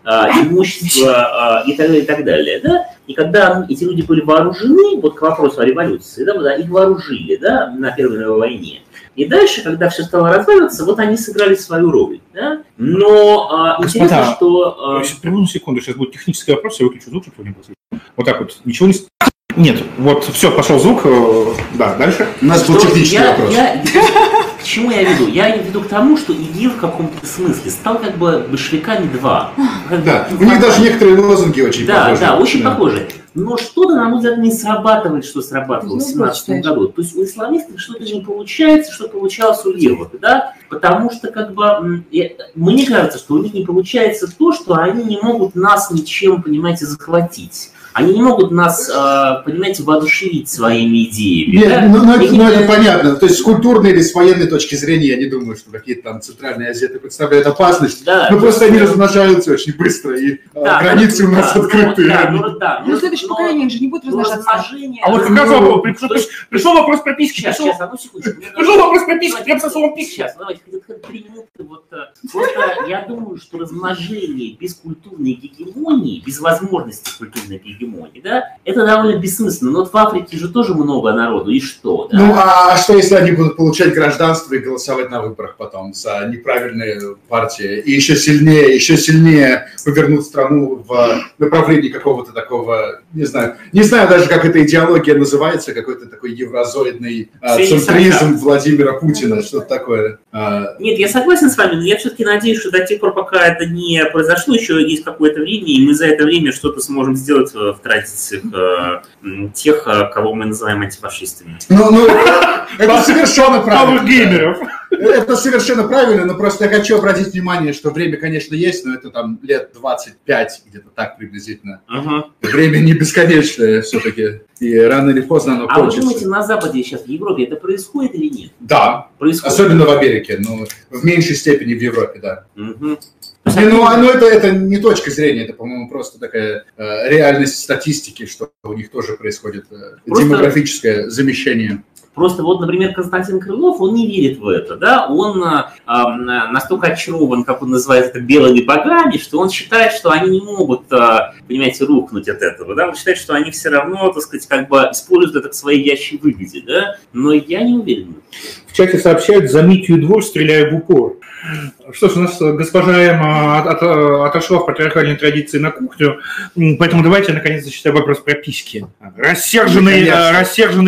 имущества и так далее. Да? И когда эти люди были вооружены, вот к вопросу о революции, да, их вооружили, да, на Первой мировой войне. И дальше, когда все стало разваливаться, вот они сыграли свою роль. Да? Но господа, интересно, что... Секунду, сейчас будет технический вопрос, я выключу звук, чтобы не было слышно. Вот так вот, ничего не... Нет, вот все, пошел звук, да, дальше. У нас был технический вопрос. К чему я веду? Я веду к тому, что ИГИЛ в каком-то смысле стал как бы большевиками 2. Да, у них даже некоторые лозунги очень похожи. Да, очень похожи. Но что-то, на мой взгляд, не срабатывает, что срабатывало в 17 году. То есть у исламистов что-то же не получается, что получалось у левых, да? Потому что, как бы, мне кажется, что у них не получается то, что они не могут нас ничем, понимаете, захватить. Они не могут нас, понимаете, воодушевить своими идеями. Нет, да? ну это понятно. То есть с культурной или с военной точки зрения, я не думаю, что какие-то там центральные азиаты представляют опасность. Да, но просто они размножаются очень быстро, и да, границы у нас открыты. Да, но следующее поколение же не будет размножаться. А вот как раз пришел вопрос про письки. Сейчас, одну секунду. Пришел вопрос про письки, прям со словом письки. Сейчас, давайте, хоть 3 минуты. Я думаю, что размножение без культурной гегемонии, без возможности культурной гегемонии, да? Это довольно бессмысленно. Но вот в Африке же тоже много народу, и что? Да? Ну, а что, если они будут получать гражданство и голосовать на выборах потом за неправильные партии? И еще сильнее повернуть страну в направлении какого-то такого, не знаю даже, как эта идеология называется, какой-то такой евразоидный центризм Владимира Путина, что-то такое. Нет, я согласен с вами, но я все-таки надеюсь, что до тех пор, пока это не произошло, еще есть какое-то время, и мы за это время что-то сможем сделать в традициях тех, кого мы называем антифашистами. Ну, это совершенно правильно. Это совершенно правильно, но просто я хочу обратить внимание, что время, конечно, есть, но это там лет 25, где-то так приблизительно. Время не бесконечное все-таки, и рано или поздно оно кончится. А вы думаете, на Западе сейчас, в Европе, это происходит или нет? Да, происходит. Особенно в Америке, но в меньшей степени в Европе, да. Ну, это не точка зрения, это, по-моему, просто такая реальность статистики, что у них тоже происходит демографическое замещение. Просто вот, например, Константин Крылов, он не верит в это, да, он настолько очарован, как он называет это, белыми богами, что он считает, что они не могут, понимаете, рухнуть от этого, да, он считает, что они все равно, так сказать, как бы используют это к своей вящей выгоде, да, но я не уверен. В чате сообщают: за Митью двор, стреляя в упор. Что ж, у нас госпожа Эмма отошла в патриархальной традиции на кухню, поэтому давайте я наконец зачитаю вопрос про письки. Рассерженный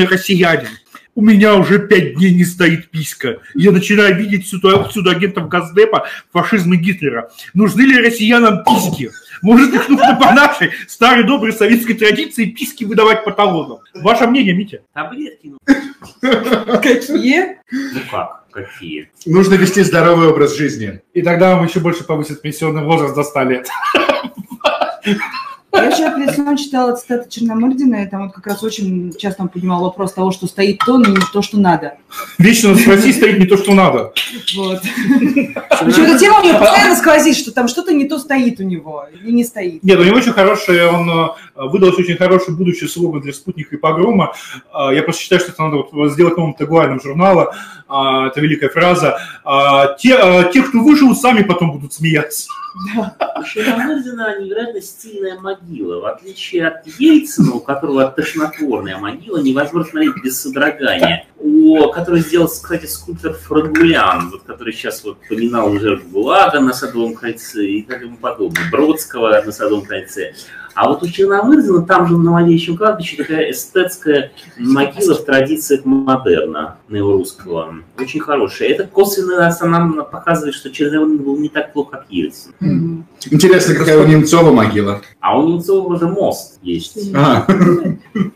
россиянин. У меня уже 5 дней не стоит писька. Я начинаю видеть всюду агентов Газдепа, фашизма и Гитлера. Нужны ли россиянам письки? Может, их нужно по нашей старой доброй советской традиции письки выдавать по талонам? Ваше мнение, Митя? Таблетки. Какие? Ну как? Какие? Нужно вести здоровый образ жизни. И тогда вам еще больше повысит пенсионный возраст до 100 лет. Я еще перед сном читала цитаты Черномырдина, и там вот как раз очень часто он поднимал вопрос того, что стоит то, но не то, что надо. Вечно в России стоит не то, что надо. Вот. Почему-то тема у него постоянно сквозит, что там что-то не то стоит у него, или не стоит. Нет, у него очень хороший, он выдался очень хороший будущий слоган для «Спутника» и «Погрома». Я просто считаю, что это надо вот сделать новым тегуайном журнала. Это великая фраза. Те, кто выживут, сами потом будут смеяться. У Черномырдина невероятно стильная могила. В отличие от Ельцина, у которого тошнотворная могила, невозможно смотреть без содрогания. Который сделал, кстати, скульптор Фрагулян, который сейчас вот поминал уже Булата на Садовом кольце и так ему подобное, Бродского на Садовом кольце. А вот у Черномырдина там же на Молодеющем кладбище такая эстетская могила в традициях модерна неорусского. Очень хорошая. Это косвенно нам показывает, что Черномырдин был не так плохо, как Ельцин. Интересно, какая у Немцова могила? А у Немцова уже мост есть.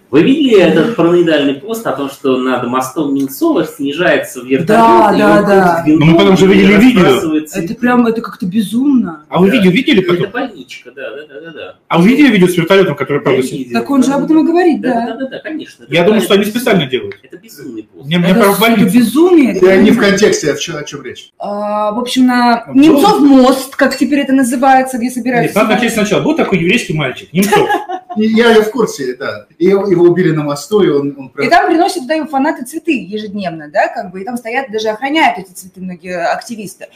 Вы видели этот параноидальный пост о том, что над мостом Немцова снижается вертолет? Да. Но мы потом же видели видео. Это прям, это как-то безумно. А вы видео видели потом? Это больничка, да. А вы видели видео с вертолетом, который продался? Так он же об этом и говорит, да. Да, конечно. Я думаю, что они специально делают. Это безумный пост. Это безумие. Я не в контексте, о чем речь. В общем, на Немцов мост, как теперь это называется, где собираются... Нет, надо начать сначала. Был такой еврейский мальчик, Немцов. Я в курсе, да. Его убили на мосту, и он... И там приносят туда им фанаты цветы ежедневно, да, как бы, и там стоят, даже охраняют эти цветы многие активисты.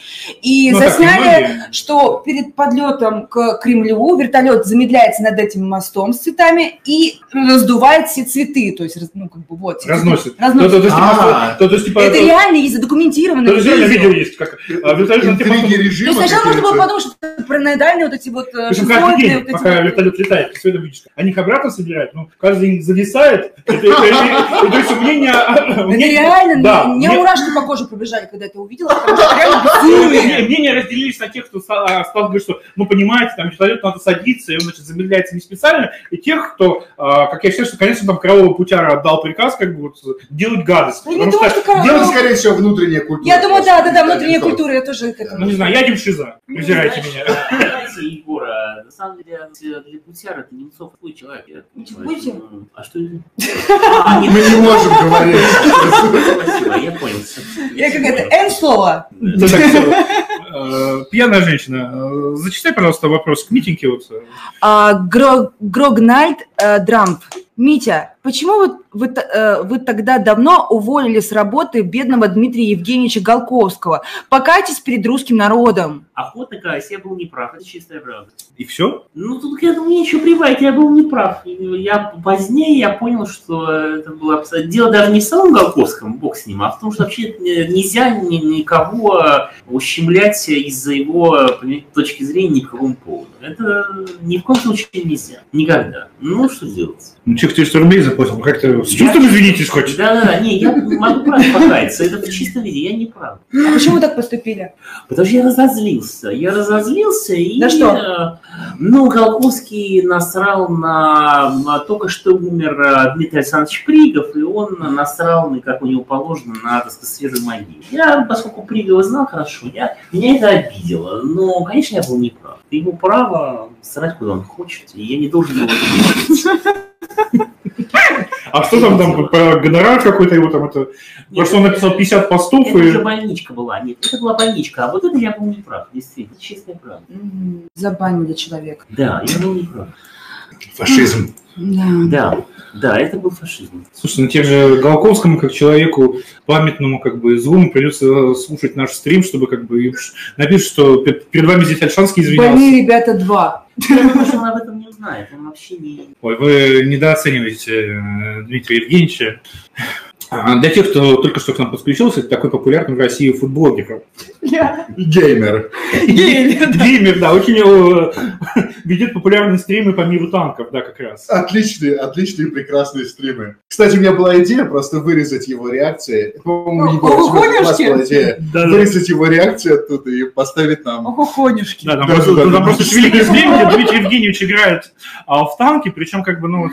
И засняли, что перед подлетом к Кремлю вертолет замедляется над этим мостом с цветами и раздувает все цветы, то есть, ну, как бы, вот. Разносит. Это реально задокументировано. То есть, видео есть, как вертолет на тематике режима. То есть, сначала можно было подумать, что параноидальные вот эти вот... Пока вертолет летает, все это видишь. Они хабратов собирают, но каждый зависает. То есть у меня реально, мне мурашки по коже побежали, когда это увидела. Мнения разделились на тех, кто стал говорить, что, ну, понимаете, там человек надо садиться, и он, значит, замедляется не специально, и тех, кто, как я считаю, что, конечно, там Крылова Путяра отдал приказ, как бы, делать гадость. Делать, скорее всего, внутренняя культура. Я думаю, да, внутренняя культура, я тоже... Ну, не знаю, я демшиза, презирайте меня. Егора, на самом деле, для Путяра это Немцов такой человек. А что? Мы не можем говорить. Спасибо, я понял. Я какая-то N-слово. Пьяная женщина. Зачитай, пожалуйста, вопрос к Митеньке. Грогнальд Драмп. Митя, почему вы тогда давно уволили с работы бедного Дмитрия Евгеньевича Галковского? Покайтесь перед русским народом. Охотно каюсь, я был неправ, это чистая правда. И все? Ну, тут, я думаю, нечего прибавить, я был неправ. Позднее я понял, что это было абсолютно... Дело даже не в самом Галковском, бог с ним, а в том, что вообще нельзя никого ущемлять из-за его точки зрения ни по какому поводу. Это ни в коем случае нельзя. Никогда. Ну, что делать? Человек 400 рублей заплатил, как-то с чувством извинитесь хоть. Да, не, я могу покаяться, это в чистом виде, я не прав. А почему так поступили? Потому что я разозлился и... Да что? Ну, Галковский насрал на только что умер Дмитрий Александрович Пригов, и он насрал, как у него положено, на, так сказать, свежей могиле. Я, поскольку Пригова знал хорошо, меня это обидело, но, конечно, я был неправ. Ему право срать, куда он хочет, и я не должен его обидеть. А что там про гонорар какой-то его там это? Потому что он написал 50 постов. Это уже больничка была. Нет, это была больничка. А вот это я был неправ, действительно, честная правда. Забанили человека. Да, я был неправ. Фашизм. Да, это был фашизм. Слушай, на тех же Галковскому, как человеку памятному, как бы, злому, придется слушать наш стрим, чтобы, как бы, напишут, что перед вами здесь Ольшанский извинялся. Больные ребята два. Потому что он об этом не знает, он вообще не... Ой, вы недооцениваете Дмитрия Евгеньевича. Для тех, кто только что к нам подключился, это такой популярный в России футблогер. Геймер. Геймер, да, очень ведет популярные стримы по миру танков, да, как раз. Отличные, прекрасные стримы. Кстати, у меня была идея просто вырезать его реакции. По-моему, вырезать его реакцию оттуда и поставить нам... Охонюшки. Да, там просто швейный змей, где Дмитрий Евгеньевич играет в танки, причем как бы, ну,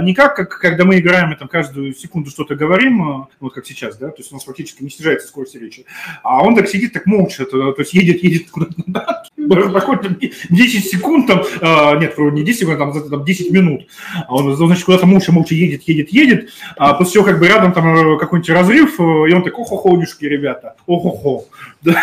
не как когда мы играем, там, каждую секунду что-то говорим, вот как сейчас, да, то есть у нас фактически не снижается скорость речи, а он так сидит, так молча, то есть едет куда-то, да, проходит 10 секунд, там, нет, не 10 секунд, там 10 минут, а он, значит, куда-то молча едет, а после всего как бы рядом там какой-нибудь разрыв, и он так, охохонюшки, ребята, охохо. Да.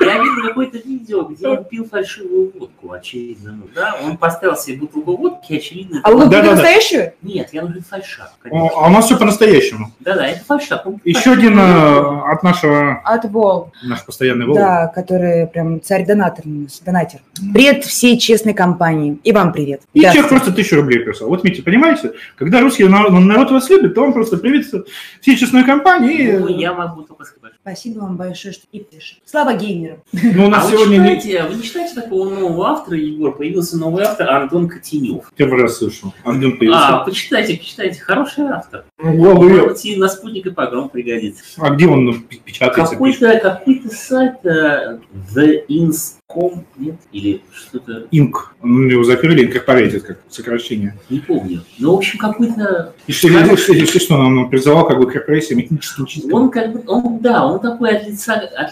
Я видел какое-то видео, где он пил фальшивую водку, очевидно, да, он поставил себе бутылку водки, очевидно... А водку настоящую? Нет, я люблю фальшак. А у нас все по-настоящему. Да, это фальшак. Еще один от нашего... От Волк. Наш постоянный Волк. Да, который прям царь-донатор. Привет всей честной компании. И вам привет. И человек просто 1000 рублей прислал. Вот, Митя, понимаете, когда русский народ вас любит, то вам просто привет всей честной компании. Ну, я могу только сказать. Спасибо вам большое, что и пишет. Слава Геймера. Ну, у нас сегодня... Вы не считаете такого нового автора, Егор? Появился новый автор Антон Катиньо. Первый раз слышу. Антон появился. Почитайте. Хороший автор. На спутник и погром пригодится. А где он печатается? Какой-то сайт TheInc.com, нет? Или что-то... Инк. Ну, его закрыли, Incorporated, как сокращение. Не помню. Ну, в общем, какой-то... И что он призывал, как бы, к репрессиям этническим чисткам? Он как бы... Он такой от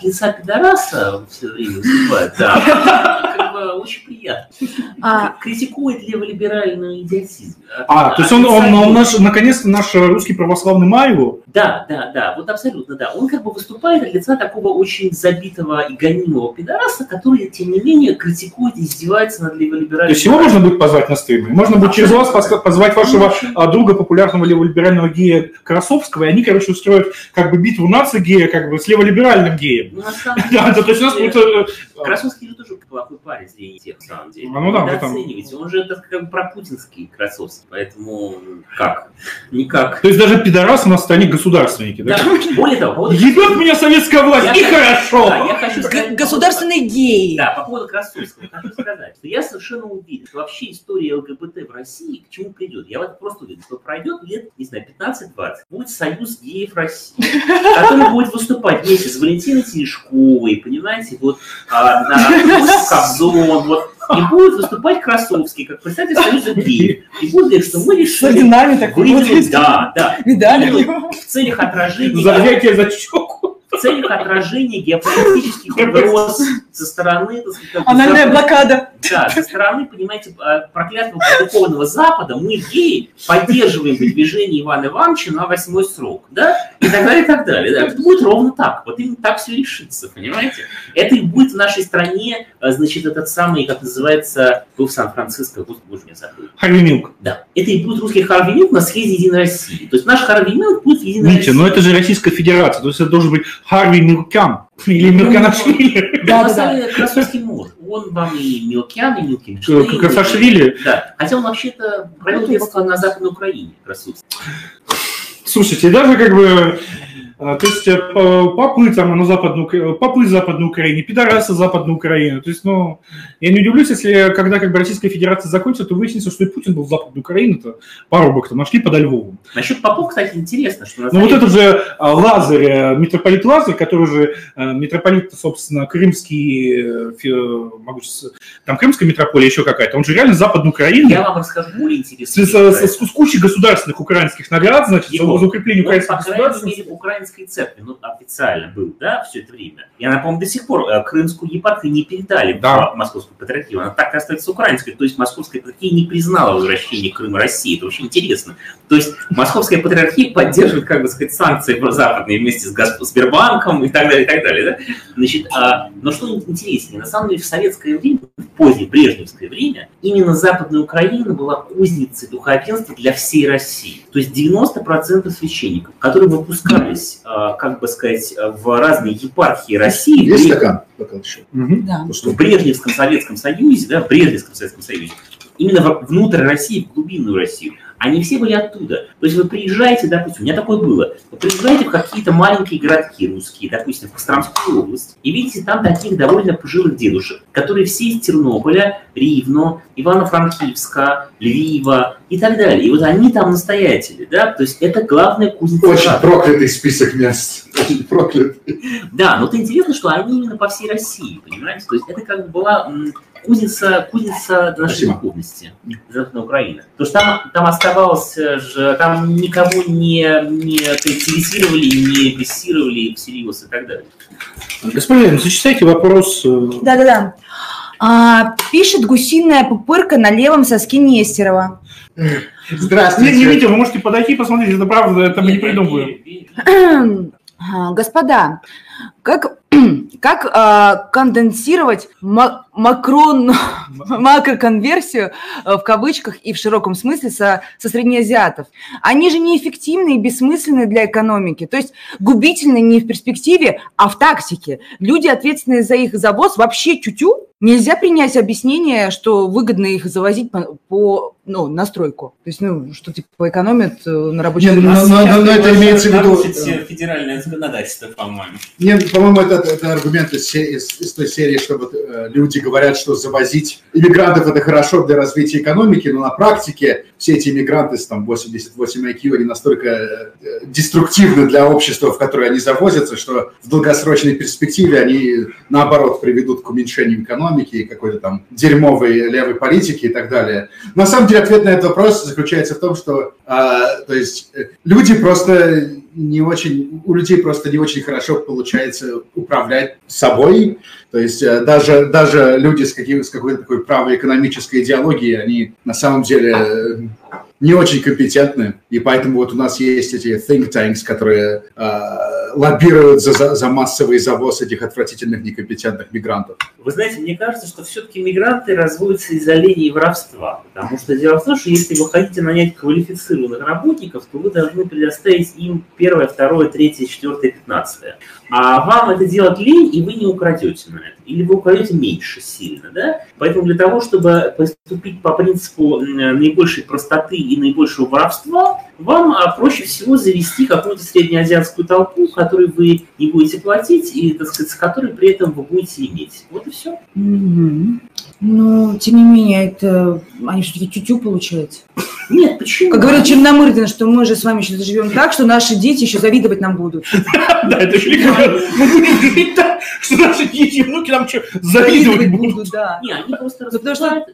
лица пидораса все время выступает. Да. Как бы очень приятно. Критикует леволиберальный идиотизм. То есть он наконец-то наш русский православный Маеву? Да, вот абсолютно, да. Он как бы выступает от лица такого очень забитого и гонимого пидораса, который, тем не менее, критикует и издевается над леволиберальным. То есть его можно будет позвать на стриме? Можно будет через вас позвать вашего друга, популярного леволиберального гея Красовского, и они, короче, устроят как бы битву нации гея, как бы с леволиберальным геем. Ну, на самом деле, Красовский же тоже плохой парень. зрения тех, на самом деле. Ну, да, недооценивать. Он же это как бы пропутинский Красовский, поэтому как? Никак. То есть даже пидорас у нас в стране государственники, да? Да. Более того... Едут меня советская власть, и хорошо! Да, я хочу сказать, государственные геи! Да, по поводу Красовского хочу сказать, что я совершенно уверен, что вообще история ЛГБТ в России к чему придет. Я вот просто уверен, что пройдет лет, не знаю, 15-20, будет союз геев России, который будет выступать вместе с Валентиной Терешковой, понимаете, вот на Кобзон, вот. И будет выступать Красовский, как представитель Союза геев. И будет говорить, что мы решили... выделить, да, да. Медали в целях отражения... Завятие за чечку. В целях отражения геополитических угроз со стороны... Анальная блокада. Да, со стороны, понимаете, проклятого духовного Запада мы геи поддерживаем выдвижение Ивана Ивановича на 8-й срок, да, и так далее, и так далее. Да? Это будет ровно так, вот именно так все решится, понимаете? Это и будет в нашей стране, значит, этот самый, как называется, был в Сан-Франциско, боже меня забыл. Харви Милк. Да, это и будет русский Харви Милк на съезде Единой России. То есть наш Харви Милк будет в Единой России. Митя, но это же Российская Федерация, то есть это должен быть Харви Милкян. Или Милканашвили. Да, на самом деле, Красовский муж. Он вам и Милкян, и Милкин. Красашвили. Да. Хотя он вообще-то провел детство на Западной Украине. Красовский. Слушайте, даже как бы... То есть папы там на Западную, папы Западной Украины, пидорасы Западной Украины. То есть, ну, я не удивлюсь, если когда как бы Российская Федерация закончится, то выяснится, что и Путин был в Западной Украине-то, порубок-то нашли подо Львову. Насчет попов, кстати, интересно, что... Ну, вот это же Лазарь, митрополит Лазарь, который же митрополит, собственно, крымский, могу сейчас, там крымская митрополия, еще какая-то, он же реально Западной Украины. Я вам расскажу более интересно. С кучей государственных украинских наград, значит, его, за укрепление украинских государственных... Крымской церкви, ну, официально был, да, все это время. Я напомню, до сих пор крымскую епархию не передали, да, в московскую патриархию. Она так и остается украинской. То есть московская патриархия не признала возвращение Крыма России. Это очень интересно. То есть московская патриархия поддерживает, как бы сказать, санкции западные вместе с Сбербанком и так далее, и так далее. Да? Значит, но что интереснее, на самом деле в советское время, в позднее брежневское время, именно Западная Украина была кузницей духовенства для всей России. То есть 90% священников, которые выпускались, как бы сказать, в разные епархии России. Есть стакан? В Брежневском Советском Союзе, да, в Брежневском Советском Союзе, именно внутрь России, в глубинную Россию, они все были оттуда. То есть вы приезжаете, допустим, у меня такое было, вы приезжаете в какие-то маленькие городки русские, допустим, в Костромскую область, и видите там таких довольно пожилых дедушек, которые все из Тернополя, Ривно, Ивано-Франкивска, Львива и так далее. И вот они там настоятели, да, то есть это главная кузница. Очень проклятый список мест. Очень проклятый. Да, но это интересно, что они именно по всей России, понимаете? То есть это как бы была... Кузница нашей духовности, Западной Украины. Потому что там оставалось же, там никого не коллективизировали, не прессировали всерьез и так далее. Господин, зачитайте вопрос. Да-да-да. Пишет гусиная пупырка на левом соске Нестерова. Здравствуйте. Не видите, вы можете подойти и посмотреть, это правда, это мы не придумываем. Господа, как конденсировать макроконверсию в кавычках и в широком смысле со среднеазиатов? Они же неэффективны и бессмысленны для экономики, то есть губительны не в перспективе, а в тактике. Люди, ответственные за их завоз, вообще тютю. Нельзя принять объяснение, что выгодно их завозить на стройку. То есть, что типа экономят на рабочем месте. Но это имеется в виду... Федеральное законодательство, по-моему. Нет, по-моему, это аргумент из той серии, что вот люди говорят, что завозить иммигрантов – это хорошо для развития экономики, но на практике все эти иммигранты с там 88 IQ, они настолько деструктивны для общества, в которое они завозятся, что в долгосрочной перспективе они, наоборот, приведут к уменьшению экономики, и какой-то там дерьмовой левой политики и так далее. На самом деле ответ на этот вопрос заключается в том, что то есть люди просто не очень, у людей просто не очень хорошо получается управлять собой. То есть даже люди с какой-то такой правой экономической идеологией, они на самом деле не очень компетентны. И поэтому вот у нас есть эти think tanks, которые лоббируют за массовый завоз этих отвратительных некомпетентных мигрантов. Вы знаете, мне кажется, что все-таки мигранты разводятся из-за лени и воровства. Потому что дело в том, что если вы хотите нанять квалифицированных работников, то вы должны предоставить им 1, 2, 3, 4, 15. А вам это делать лень, и вы не украдете на это. Или вы украдете меньше сильно, да? Поэтому для того, чтобы поступить по принципу наибольшей простоты и наибольшего воровства, вам проще всего завести какую-то среднеазиатскую толпу, которой вы не будете платить, и, так сказать, с которой при этом вы будете иметь. Вот и все. Mm-hmm. Ну, тем не менее, это... Они что-то тю-тю получается. Нет, почему? Как говорил Черномырдин, что мы же с вами сейчас живем так, что наши дети еще завидовать нам будут. Да, это великолепно. Мы будем жить так, что наши дети и внуки нам что, завидовать будут. Нет, они просто рассуждают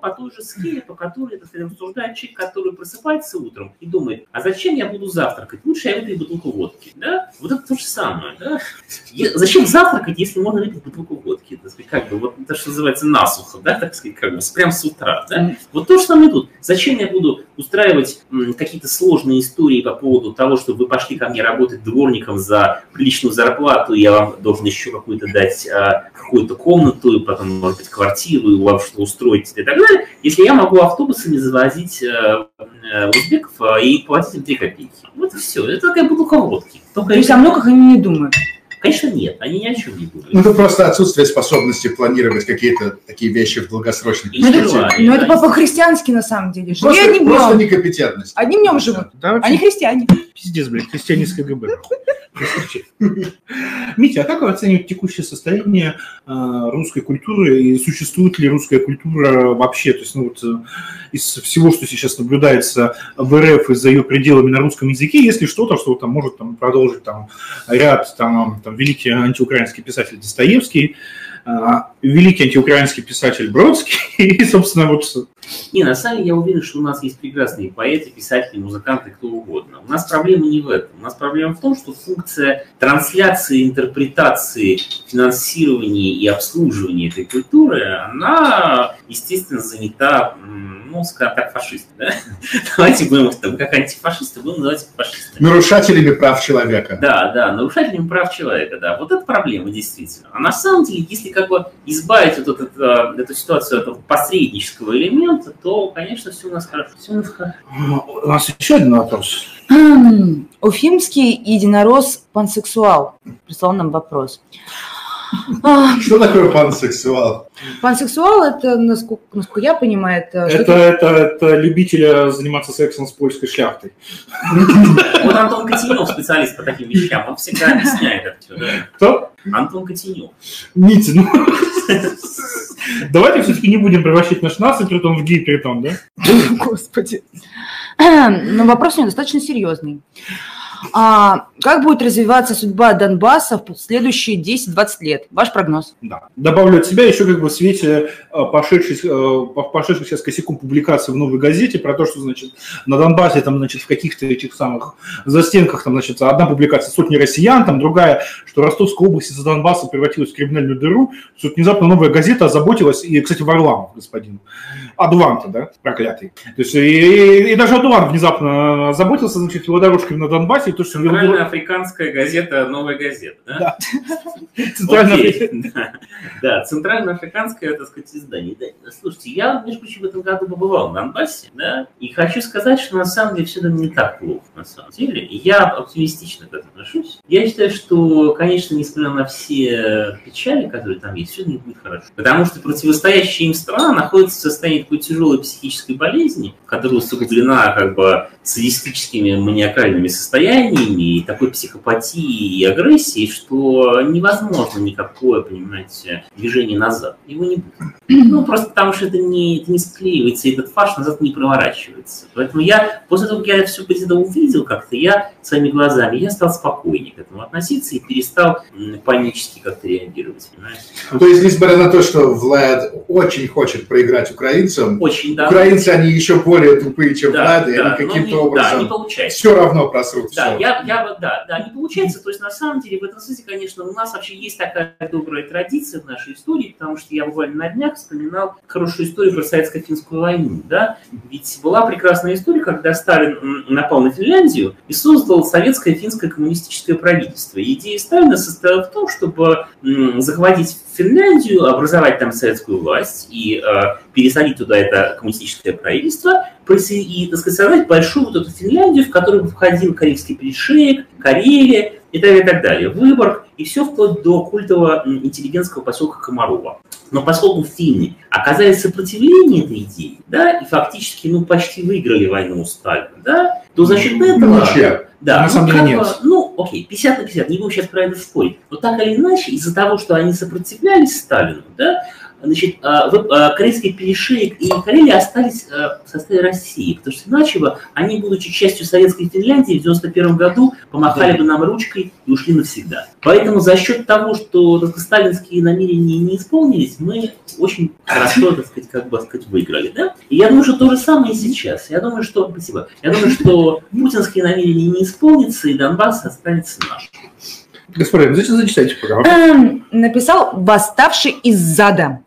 по той же схеме, по которой рассуждает человек, который просыпается утром и думает, а зачем я буду завтракать? Лучше я выпью бутылку водки. Вот это то же самое. Зачем завтракать, если можно выпить бутылку водки? Это что называется насухо, так сказать, прям с утра. Вот то же самое тут. Зачем я буду устраивать какие-то сложные истории по поводу того, что вы пошли ко мне работать дворником за приличную зарплату, я вам должен еще какую-то дать какую-то комнату, потом, может быть, квартиру, и вам что устроить и так далее, если я могу автобусами завозить узбеков и платить им 3 копейки. Вот и все. Это такая бутылка водки. То есть о многих они не думают. Конечно, нет, они ни о чем не думают. Ну, это просто отсутствие способности планировать какие-то такие вещи в долгосрочной перспективе. Ну, это по-христиански на самом деле. Просто некомпетентность. Одним днем живут, они христиане. Пиздец, блядь, христиане из КГБ. Митя, а как вы оцениваете текущее состояние русской культуры и существует ли русская культура вообще? То есть, ну, вот, из всего, что сейчас наблюдается в РФ и за ее пределами на русском языке, если что-то, что там может там, продолжить там, ряд там, великий антиукраинский писатель Достоевский, великий антиукраинский писатель Бродский и, собственно, вот... Не, на самом деле я уверен, что у нас есть прекрасные поэты, писатели, музыканты, кто угодно. У нас проблема не в этом. У нас проблема в том, что функция трансляции, интерпретации, финансирования и обслуживания этой культуры, она, естественно, занята... Ну, скажем так, фашисты, да? Давайте будем там, как антифашисты, будем называть фашистами. Нарушателями прав человека. Да, нарушателями прав человека, да. Вот это проблема, действительно. А на самом деле, если как бы избавить вот эту ситуацию от этого посреднического элемента, то, конечно, все у нас хорошо. У нас еще один вопрос. Уфимский единорос пансексуал прислал нам вопрос. Что такое пансексуал? Пансексуал – это, насколько я понимаю, это любитель заниматься сексом с польской шляхтой. Вот Антон Катиньо, специалист по таким вещам, он всегда объясняет это все. Кто? Антон Катиньо. Митя, ну... Давайте все-таки не будем превращать наш нас и притом в гей-притом, да? Господи. Но вопрос у него достаточно серьезный. А как будет развиваться судьба Донбасса в следующие 10-20 лет? Ваш прогноз? Да. Добавлю от себя еще как бы в свете пошедших сейчас косяком публикаций в «Новой газете» про то, что, значит, на Донбассе там, значит, в каких-то этих самых застенках там, значит, одна публикация сотни россиян, там другая, что Ростовская область из-за Донбасса превратилась в криминальную дыру. Тут внезапно «Новая газета» озаботилась, и, кстати, Варламов, господин, Адванта, да, проклятый. То есть, и даже Адвант внезапно озаботился, значит, его дорожками на Донбассе. Центральноафриканская газета «Новая газета», да? Да, центральноафриканское, так сказать, издание. Слушайте, я, между прочим, в этом году побывал в Донбассе, да, и хочу сказать, что на самом деле все это не так плохо, на самом деле. Я оптимистично к этому отношусь. Я считаю, что, конечно, несмотря на все печали, которые там есть, все это не будет хорошо. Потому что противостоящая им страна находится в состоянии такой тяжелой психической болезни, которая усугублена как бы садистическими маниакальными состояниями, и такой психопатии и агрессии, что невозможно никакое, понимаете, движение назад. Его не будет. Ну, просто потому что это не склеивается, и этот фарш назад не проворачивается. Поэтому я, после того, как я все это увидел как-то, я своими глазами, я стал спокойнее к этому относиться и перестал панически как-то реагировать, понимаете? То есть, несмотря на то, что Влад очень хочет проиграть украинцам, украинцы, они еще более тупые, чем Влад, и они каким-то образом все равно просрутся. Да, не получается. То есть, на самом деле, в этом смысле, конечно, у нас вообще есть такая добрая традиция в нашей истории, потому что я буквально на днях вспоминал хорошую историю про советско-финскую войну, да. Ведь была прекрасная история, когда Сталин напал на Финляндию и создал советское-финское коммунистическое правительство. И идея Сталина состояла в том, чтобы захватить Финляндию, образовать там советскую власть и пересадить туда это коммунистическое правительство, и, так сказать, создать большую вот эту Финляндию, в которую входил Карельский перешеек, Карелия и так далее, Выборг, и все вплоть до культового интеллигентского поселка Комарова. Но поскольку финны оказали сопротивление этой идее, да, и фактически, ну, почти выиграли войну у Сталина, да, то за счет этого... Да, на самом деле нет. Ну, окей, 50/50, не будем сейчас про это спорить. Но так или иначе, из-за того, что они сопротивлялись Сталину, да, значит, Карельский перешеек и Карелия остались в составе России, потому что иначе бы они, будучи частью Советской Финляндии, в 91 году помахали бы нам ручкой и ушли навсегда. Поэтому за счет того, что, так сказать, сталинские намерения не исполнились, мы очень хорошо, так сказать, как бы, так сказать, выиграли. Да? И я думаю, что то же самое и сейчас. Я думаю, что, спасибо, я думаю, что путинские намерения не исполнятся, и Донбасс останется нашим. Господин, зачем зачитайте, пожалуйста. Написал «Восставший из зада».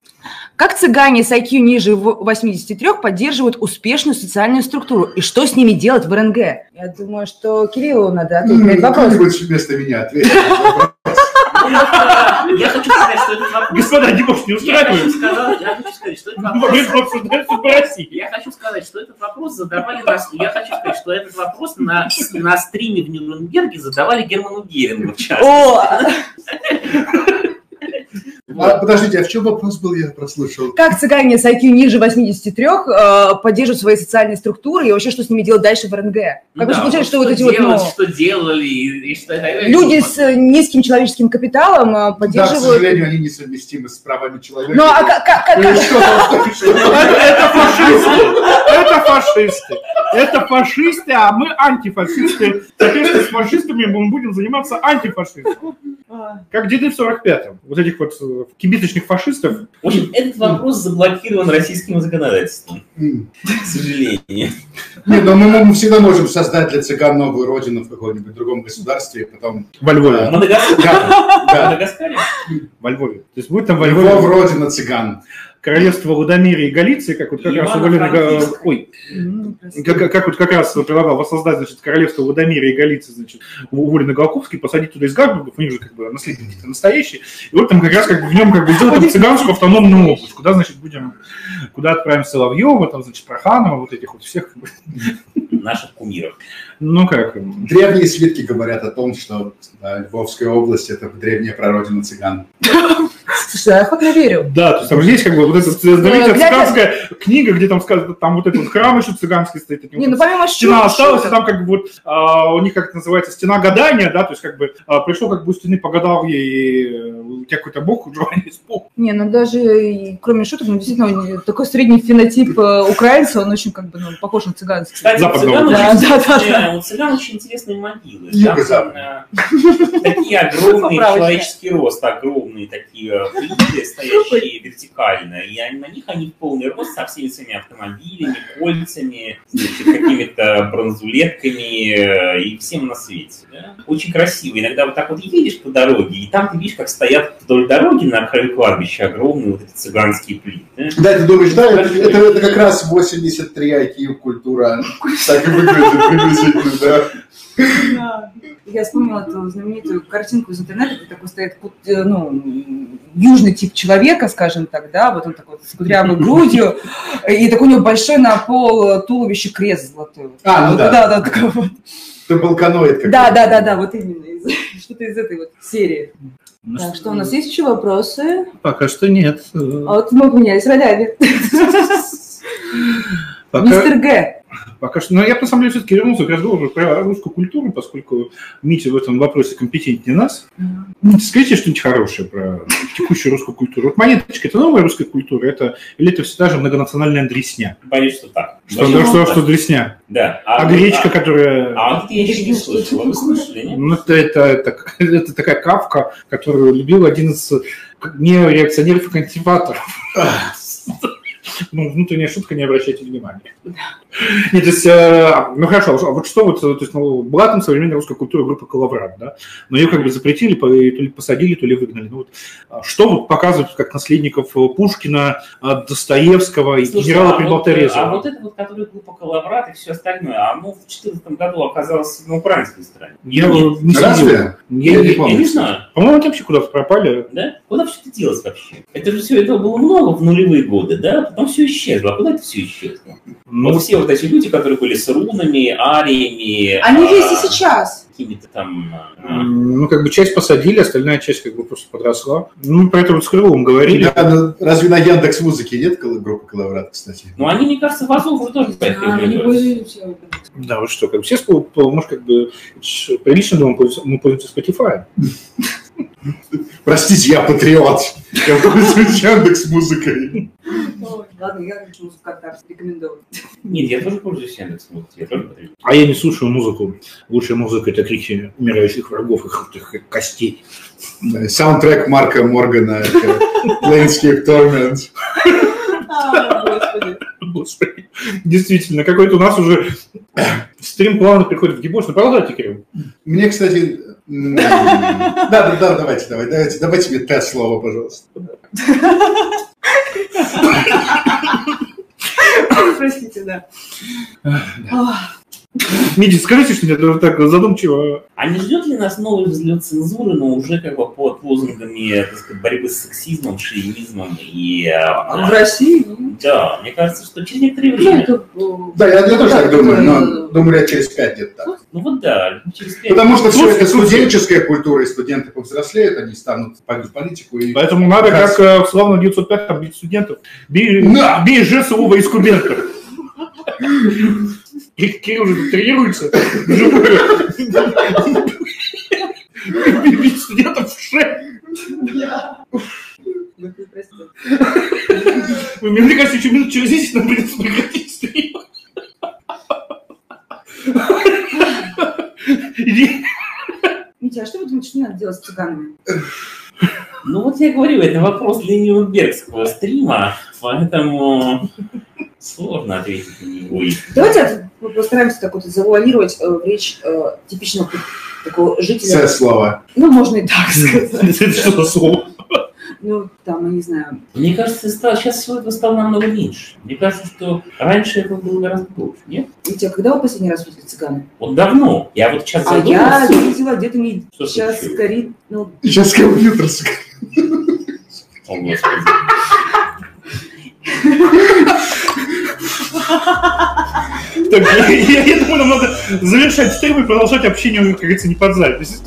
Как цыгане с IQ ниже 83 поддерживают успешную социальную структуру? И что с ними делать в РНГ? Я думаю, что Кириллу надо ответить на этот вопрос. Кто-нибудь вместо меня ответит. Я хочу сказать, что это вопрос. Господа, не может, не устраиваемся. Я хочу сказать, что этот вопрос... Я хочу сказать, что этот вопрос задавали... Я хочу сказать, что этот вопрос на стриме в Нюрнберге задавали Герману Герингу, в частности. Вот. Подождите, а в чем вопрос был, я прослушал? Как цыгане с IQ ниже 83 поддерживают свои социальные структуры и вообще, что с ними делать дальше в РНГ? Как же получается, что вот эти делать, вот... Что делали и что... Люди с низким человеческим капиталом поддерживают... Да, к сожалению, они несовместимы с правами человека. Ну, а как... Это фашисты. Это фашисты, а мы антифашисты. Соответственно, с фашистами мы будем заниматься антифашистом. Как деды в 45-м. Вот этих вот кибиточных фашистов. В общем, этот вопрос заблокирован российским законодательством. К сожалению. Нет, но мы всегда можем создать для цыган новую родину в каком-нибудь другом государстве, и потом... Во Львове. Мадагаскаре? Во Львове. То есть будет там во Львове... Львов родина цыган. Королевство Лудомерии и Галиции, как вот как раз предлагал воссоздать, значит, королевство Лудомерии и Галиции, значит, уволен Галковский, посадить туда из Габсбургов, у них же как бы наследники-то настоящие, и вот там как раз как бы в нем как бы сделать цыганскую автономную область, куда, значит, будем, куда отправим Соловьева, там, значит, Проханова, вот этих вот всех как бы наших кумиров. Ну как? Древние свитки говорят о том, что Львовская область – это древняя прародина цыган. Слушай, я хоть не верю. Да, то есть там здесь как бы вот эта цыганская книга, где там сказано, там вот этот храм еще цыганский стоит. Не, ну помимо стена осталась, там как бы вот у них, как это называется, стена гадания, да, то есть как бы пришло как бы у стены погадал ей, и у тебя какой-то бог, у Джованни испуг. Не, ну даже кроме шуток, ну действительно такой средний фенотип украинца, он очень как бы похож на цыганский. У цыган очень интересные могилы. Такие огромные человеческий рост, огромные такие плиты, стоящие вертикально. И на них они в полный рост со всеми своими автомобилями, кольцами, значит, какими-то бронзулетками и всем на свете. Да? Очень красиво. Иногда вот так вот едешь по дороге, и там ты видишь, как стоят вдоль дороги на краю кладбища огромные вот эти цыганские плиты. Да, да, ты думаешь, да, это как раз 83 IQ культура. Так и выглядит приблизительно, да. Да. Я вспомнила эту знаменитую картинку из интернета, где такой стоит, ну, южный тип человека, скажем так, да, вот он такой с кудрявой грудью, и такой у него большой на пол туловища крест золотой. А, ну да. Да, да, вот. Ты балканоид какой-то. Да, вот именно, что-то из этой вот серии. Ну, так что у нас есть еще вопросы? Пока что нет. А вот мы поменялись ролями. Мистер Г. Пока что, но я, на самом деле, все-таки вернулся к разговору про русскую культуру, поскольку Митя в этом вопросе компетентнее нас. Скажите что-нибудь хорошее про текущую русскую культуру. Вот «Монеточка» – это новая русская культура, это, или это всегда же многонациональная дресня? Боюсь, что так. Что дресня? Да. А гречка, которая… А вот я еще не слышала, вы слышали, нет? Ну, это такая Кафка, которую любил один из неореакционеров и консерваторов. Ну, внутренняя шутка, не обращайте внимания. И, то есть, ну хорошо, а вот что вот, то есть, ну, была там современная русская культура группы Коловрат, да, но ее как бы запретили, то ли посадили, то ли выгнали. Ну, вот, что вот показывают как наследников Пушкина, Достоевского и генерала Прибалтарезова? А вот это вот, которая группа Коловрат и все остальное, оно в 2014 году оказалось на украинской стороне. Я не знаю. Я не знаю. По-моему, это вообще куда-то пропали. Да? Куда все это делось вообще? Это же все, этого было много в нулевые годы, да? Потом все исчезло. А куда это все исчезло? Ну, вот все вот эти люди, которые были с рунами, ариями... Они есть и сейчас. Какими-то там... Ну, как бы часть посадили, остальная часть как бы просто подросла. Ну, про это вот с Крыловым говорили. Да, разве на Яндекс.Музыке нет группы Коловрат, кстати? Ну, они, мне кажется, в Азов уже тоже... Да, вот что, как бы все, может, как бы прилично, думаю, мы пользуемся Spotify. Простите, я патриот. Я пользуюсь Яндекс.Музыкой. Ладно, я хочу музыку как-то рекомендовать. Нет, я тоже пользуюсь Яндекс.Музыкой. А я не слушаю музыку. Лучшая музыка – это крики умирающих врагов, их костей. Саундтрек Марка Моргана «Planescape Torment». Господи. Действительно, какой-то у нас уже стрим плавно приходит в дебош. Ну, продолжайте, Кирилл. Мне, кстати... Да, давайте мне Т слово, пожалуйста. Простите, да. Митя, скажите, что я даже так задумчиво. А не ждет ли нас новый взлет цензуры, но уже как бы под лозунгами, так сказать, борьбы с сексизмом, шовинизмом и... А в России? Да, мне кажется, что через некоторое время... Да, я тоже так думаю, но думаю, лет через 5 лет так. Ну вот да, через 5. Потому что все это студенческая культура, и студенты повзрослеют, они станут, пойдут в политику и... Поэтому надо, как в славном 905-м, бить студентов. Бей ЖСУ во искубентах. Кирилл уже тренируется вживую. Бить студентов в шею. Мне кажется, еще минут через 10 нам придется прекратить стрим. Митя, а что вы думаете, что не надо делать с цыганами? Ну вот я говорю, это вопрос для нюрнбергского стрима, поэтому... Сложно ответить на него. Давайте мы постараемся так вот завуалировать речь типичного такого жителя. Все слова. Ну, можно и так сказать. Это что за слово? Ну, там, я не знаю. Мне кажется, сейчас всего этого стало намного меньше. Мне кажется, что раньше этого было гораздо больше, нет? Витя, когда вы последний раз видели цыганы? Вот давно. Я вот сейчас задумался. А я видела где-то не... Сейчас горит... Ну... Сейчас компьютер сгорит. О, Господи. Так, я думаю, нам надо завершать стрим и продолжать общение, как говорится, не под запись.